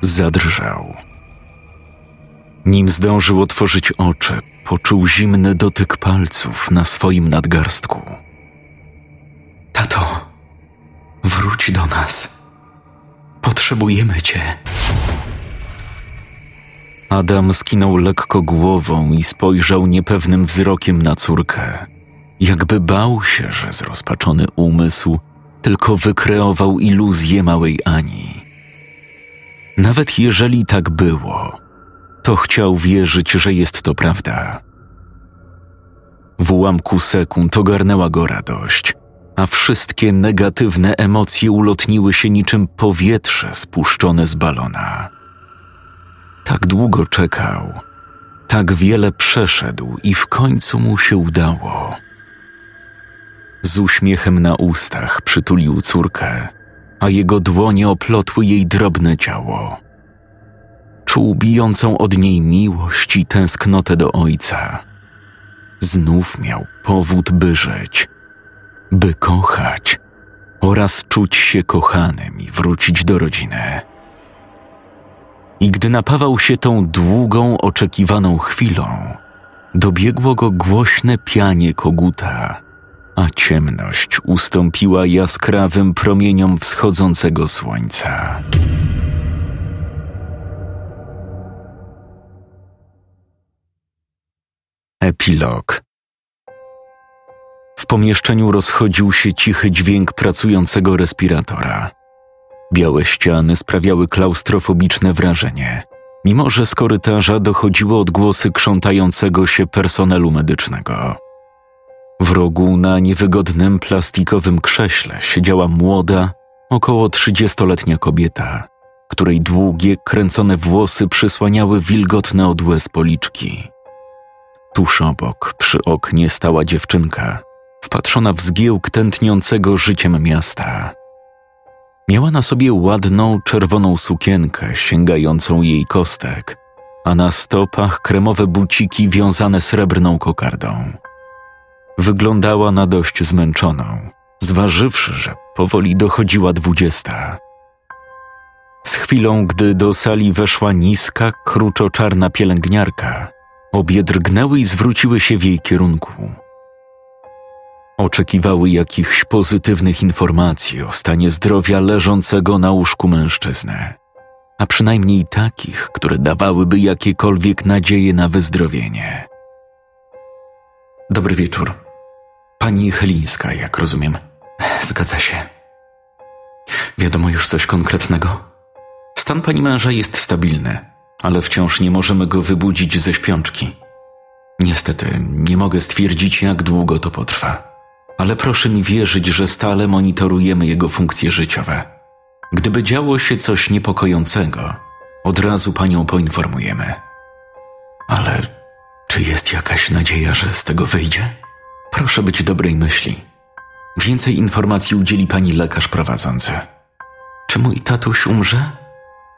Zadrżał. Nim zdążył otworzyć oczy, poczuł zimny dotyk palców na swoim nadgarstku. Tato, wróć do nas. Potrzebujemy cię. Adam skinął lekko głową i spojrzał niepewnym wzrokiem na córkę, jakby bał się, że zrozpaczony umysł tylko wykreował iluzję małej Ani. Nawet jeżeli tak było, to chciał wierzyć, że jest to prawda. W ułamku sekund ogarnęła go radość, a wszystkie negatywne emocje ulotniły się niczym powietrze spuszczone z balona. Tak długo czekał, tak wiele przeszedł i w końcu mu się udało. Z uśmiechem na ustach przytulił córkę, a jego dłonie oplotły jej drobne ciało. Czuł bijącą od niej miłość i tęsknotę do ojca. Znów miał powód, by żyć, by kochać oraz czuć się kochanym i wrócić do rodziny. I gdy napawał się tą długą, oczekiwaną chwilą, dobiegło go głośne pianie koguta, a ciemność ustąpiła jaskrawym promieniom wschodzącego słońca. Epilog. W pomieszczeniu rozchodził się cichy dźwięk pracującego respiratora. Białe ściany sprawiały klaustrofobiczne wrażenie, mimo że z korytarza dochodziły odgłosy krzątającego się personelu medycznego. W rogu na niewygodnym plastikowym krześle siedziała młoda, około 30-letnia kobieta, której długie, kręcone włosy przysłaniały wilgotne od łez policzki. Tuż obok, przy oknie, stała dziewczynka, wpatrzona w zgiełk tętniącego życiem miasta. Miała na sobie ładną, czerwoną sukienkę sięgającą jej kostek, a na stopach kremowe buciki wiązane srebrną kokardą. Wyglądała na dość zmęczoną, zważywszy, że powoli dochodziła 20. Z chwilą, gdy do sali weszła niska, kruczoczarna pielęgniarka, obie drgnęły i zwróciły się w jej kierunku. Oczekiwały jakichś pozytywnych informacji o stanie zdrowia leżącego na łóżku mężczyzny, a przynajmniej takich, które dawałyby jakiekolwiek nadzieje na wyzdrowienie. Dobry wieczór. Pani Chylińska, jak rozumiem. Zgadza się. wiadomo już coś konkretnego? Stan pani męża jest stabilny, ale wciąż nie możemy go wybudzić ze śpiączki. Niestety, nie mogę stwierdzić, jak długo to potrwa. Ale proszę mi wierzyć, że stale monitorujemy jego funkcje życiowe. Gdyby działo się coś niepokojącego, od razu panią poinformujemy. Ale czy jest jakaś nadzieja, że z tego wyjdzie? Proszę być dobrej myśli. Więcej informacji udzieli pani lekarz prowadzący. Czy mój tatuś umrze?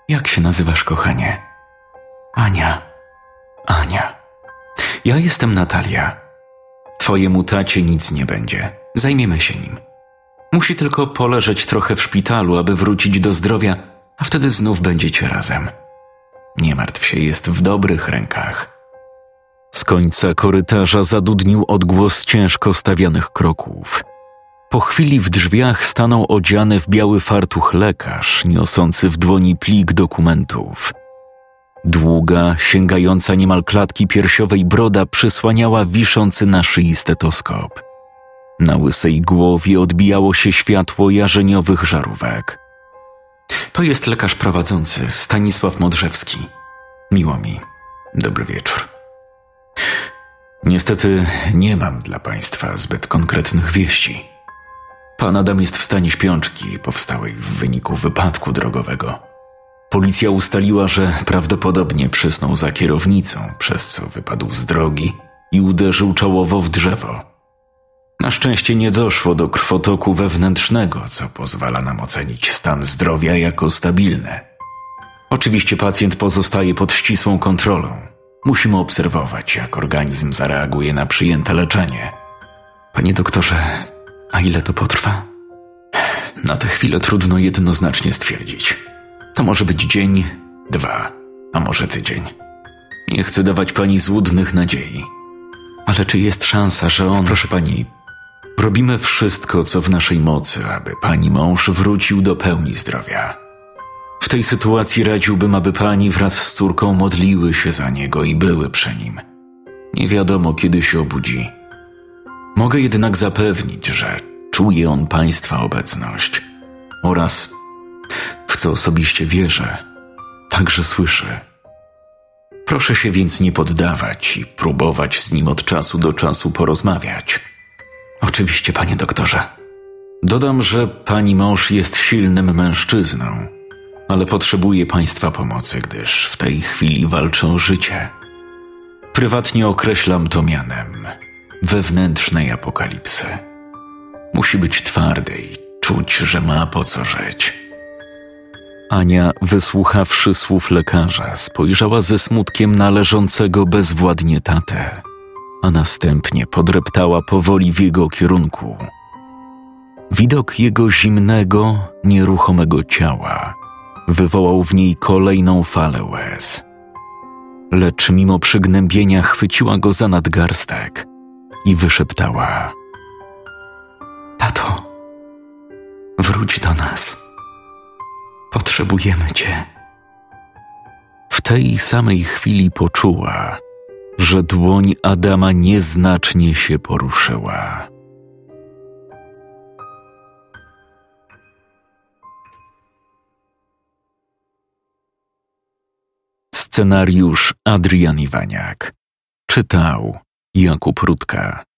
Jak się nazywasz, kochanie? Ania. Ania. Ja jestem Natalia. Twojemu tacie nic nie będzie. Zajmiemy się nim. Musi tylko poleżeć trochę w szpitalu, aby wrócić do zdrowia, a wtedy znów będziecie razem. Nie martw się, jest w dobrych rękach. Z końca korytarza zadudnił odgłos ciężko stawianych kroków. Po chwili w drzwiach stanął odziany w biały fartuch lekarz, niosący w dłoni plik dokumentów. Długa, sięgająca niemal klatki piersiowej broda przysłaniała wiszący na szyi stetoskop. Na łysej głowie odbijało się światło jarzeniowych żarówek. To jest lekarz prowadzący, Stanisław Modrzewski. Miło mi. Dobry wieczór. Niestety nie mam dla państwa zbyt konkretnych wieści. Pan Adam jest w stanie śpiączki powstałej w wyniku wypadku drogowego. Policja ustaliła, że prawdopodobnie przysnął za kierownicą, przez co wypadł z drogi i uderzył czołowo w drzewo. Na szczęście nie doszło do krwotoku wewnętrznego, co pozwala nam ocenić stan zdrowia jako stabilny. Oczywiście pacjent pozostaje pod ścisłą kontrolą. Musimy obserwować, jak organizm zareaguje na przyjęte leczenie. Panie doktorze, a ile to potrwa? Na tę chwilę trudno jednoznacznie stwierdzić. To może być dzień, 2, a może tydzień. Nie chcę dawać pani złudnych nadziei. Ale czy jest szansa, że on... Proszę pani, robimy wszystko, co w naszej mocy, aby pani mąż wrócił do pełni zdrowia. W tej sytuacji radziłbym, aby pani wraz z córką modliły się za niego i były przy nim. Nie wiadomo, kiedy się obudzi. Mogę jednak zapewnić, że czuje on państwa obecność oraz, w co osobiście wierzę, także słyszy. Proszę się więc nie poddawać i próbować z nim od czasu do czasu porozmawiać. Oczywiście, panie doktorze. Dodam, że pani mąż jest silnym mężczyzną, ale potrzebuje państwa pomocy, gdyż w tej chwili walczy o życie. Prywatnie określam to mianem wewnętrznej apokalipsy. Musi być twardy i czuć, że ma po co żyć. Ania, wysłuchawszy słów lekarza, spojrzała ze smutkiem na leżącego bezwładnie tatę, a następnie podreptała powoli w jego kierunku. Widok jego zimnego, nieruchomego ciała wywołał w niej kolejną falę łez. Lecz mimo przygnębienia chwyciła go za nadgarstek i wyszeptała: Tato, wróć do nas. Potrzebujemy cię. W tej samej chwili poczuła, że dłoń Adama nieznacznie się poruszyła. Scenariusz Adrian Iwaniak. Czytał Jakub Rutka.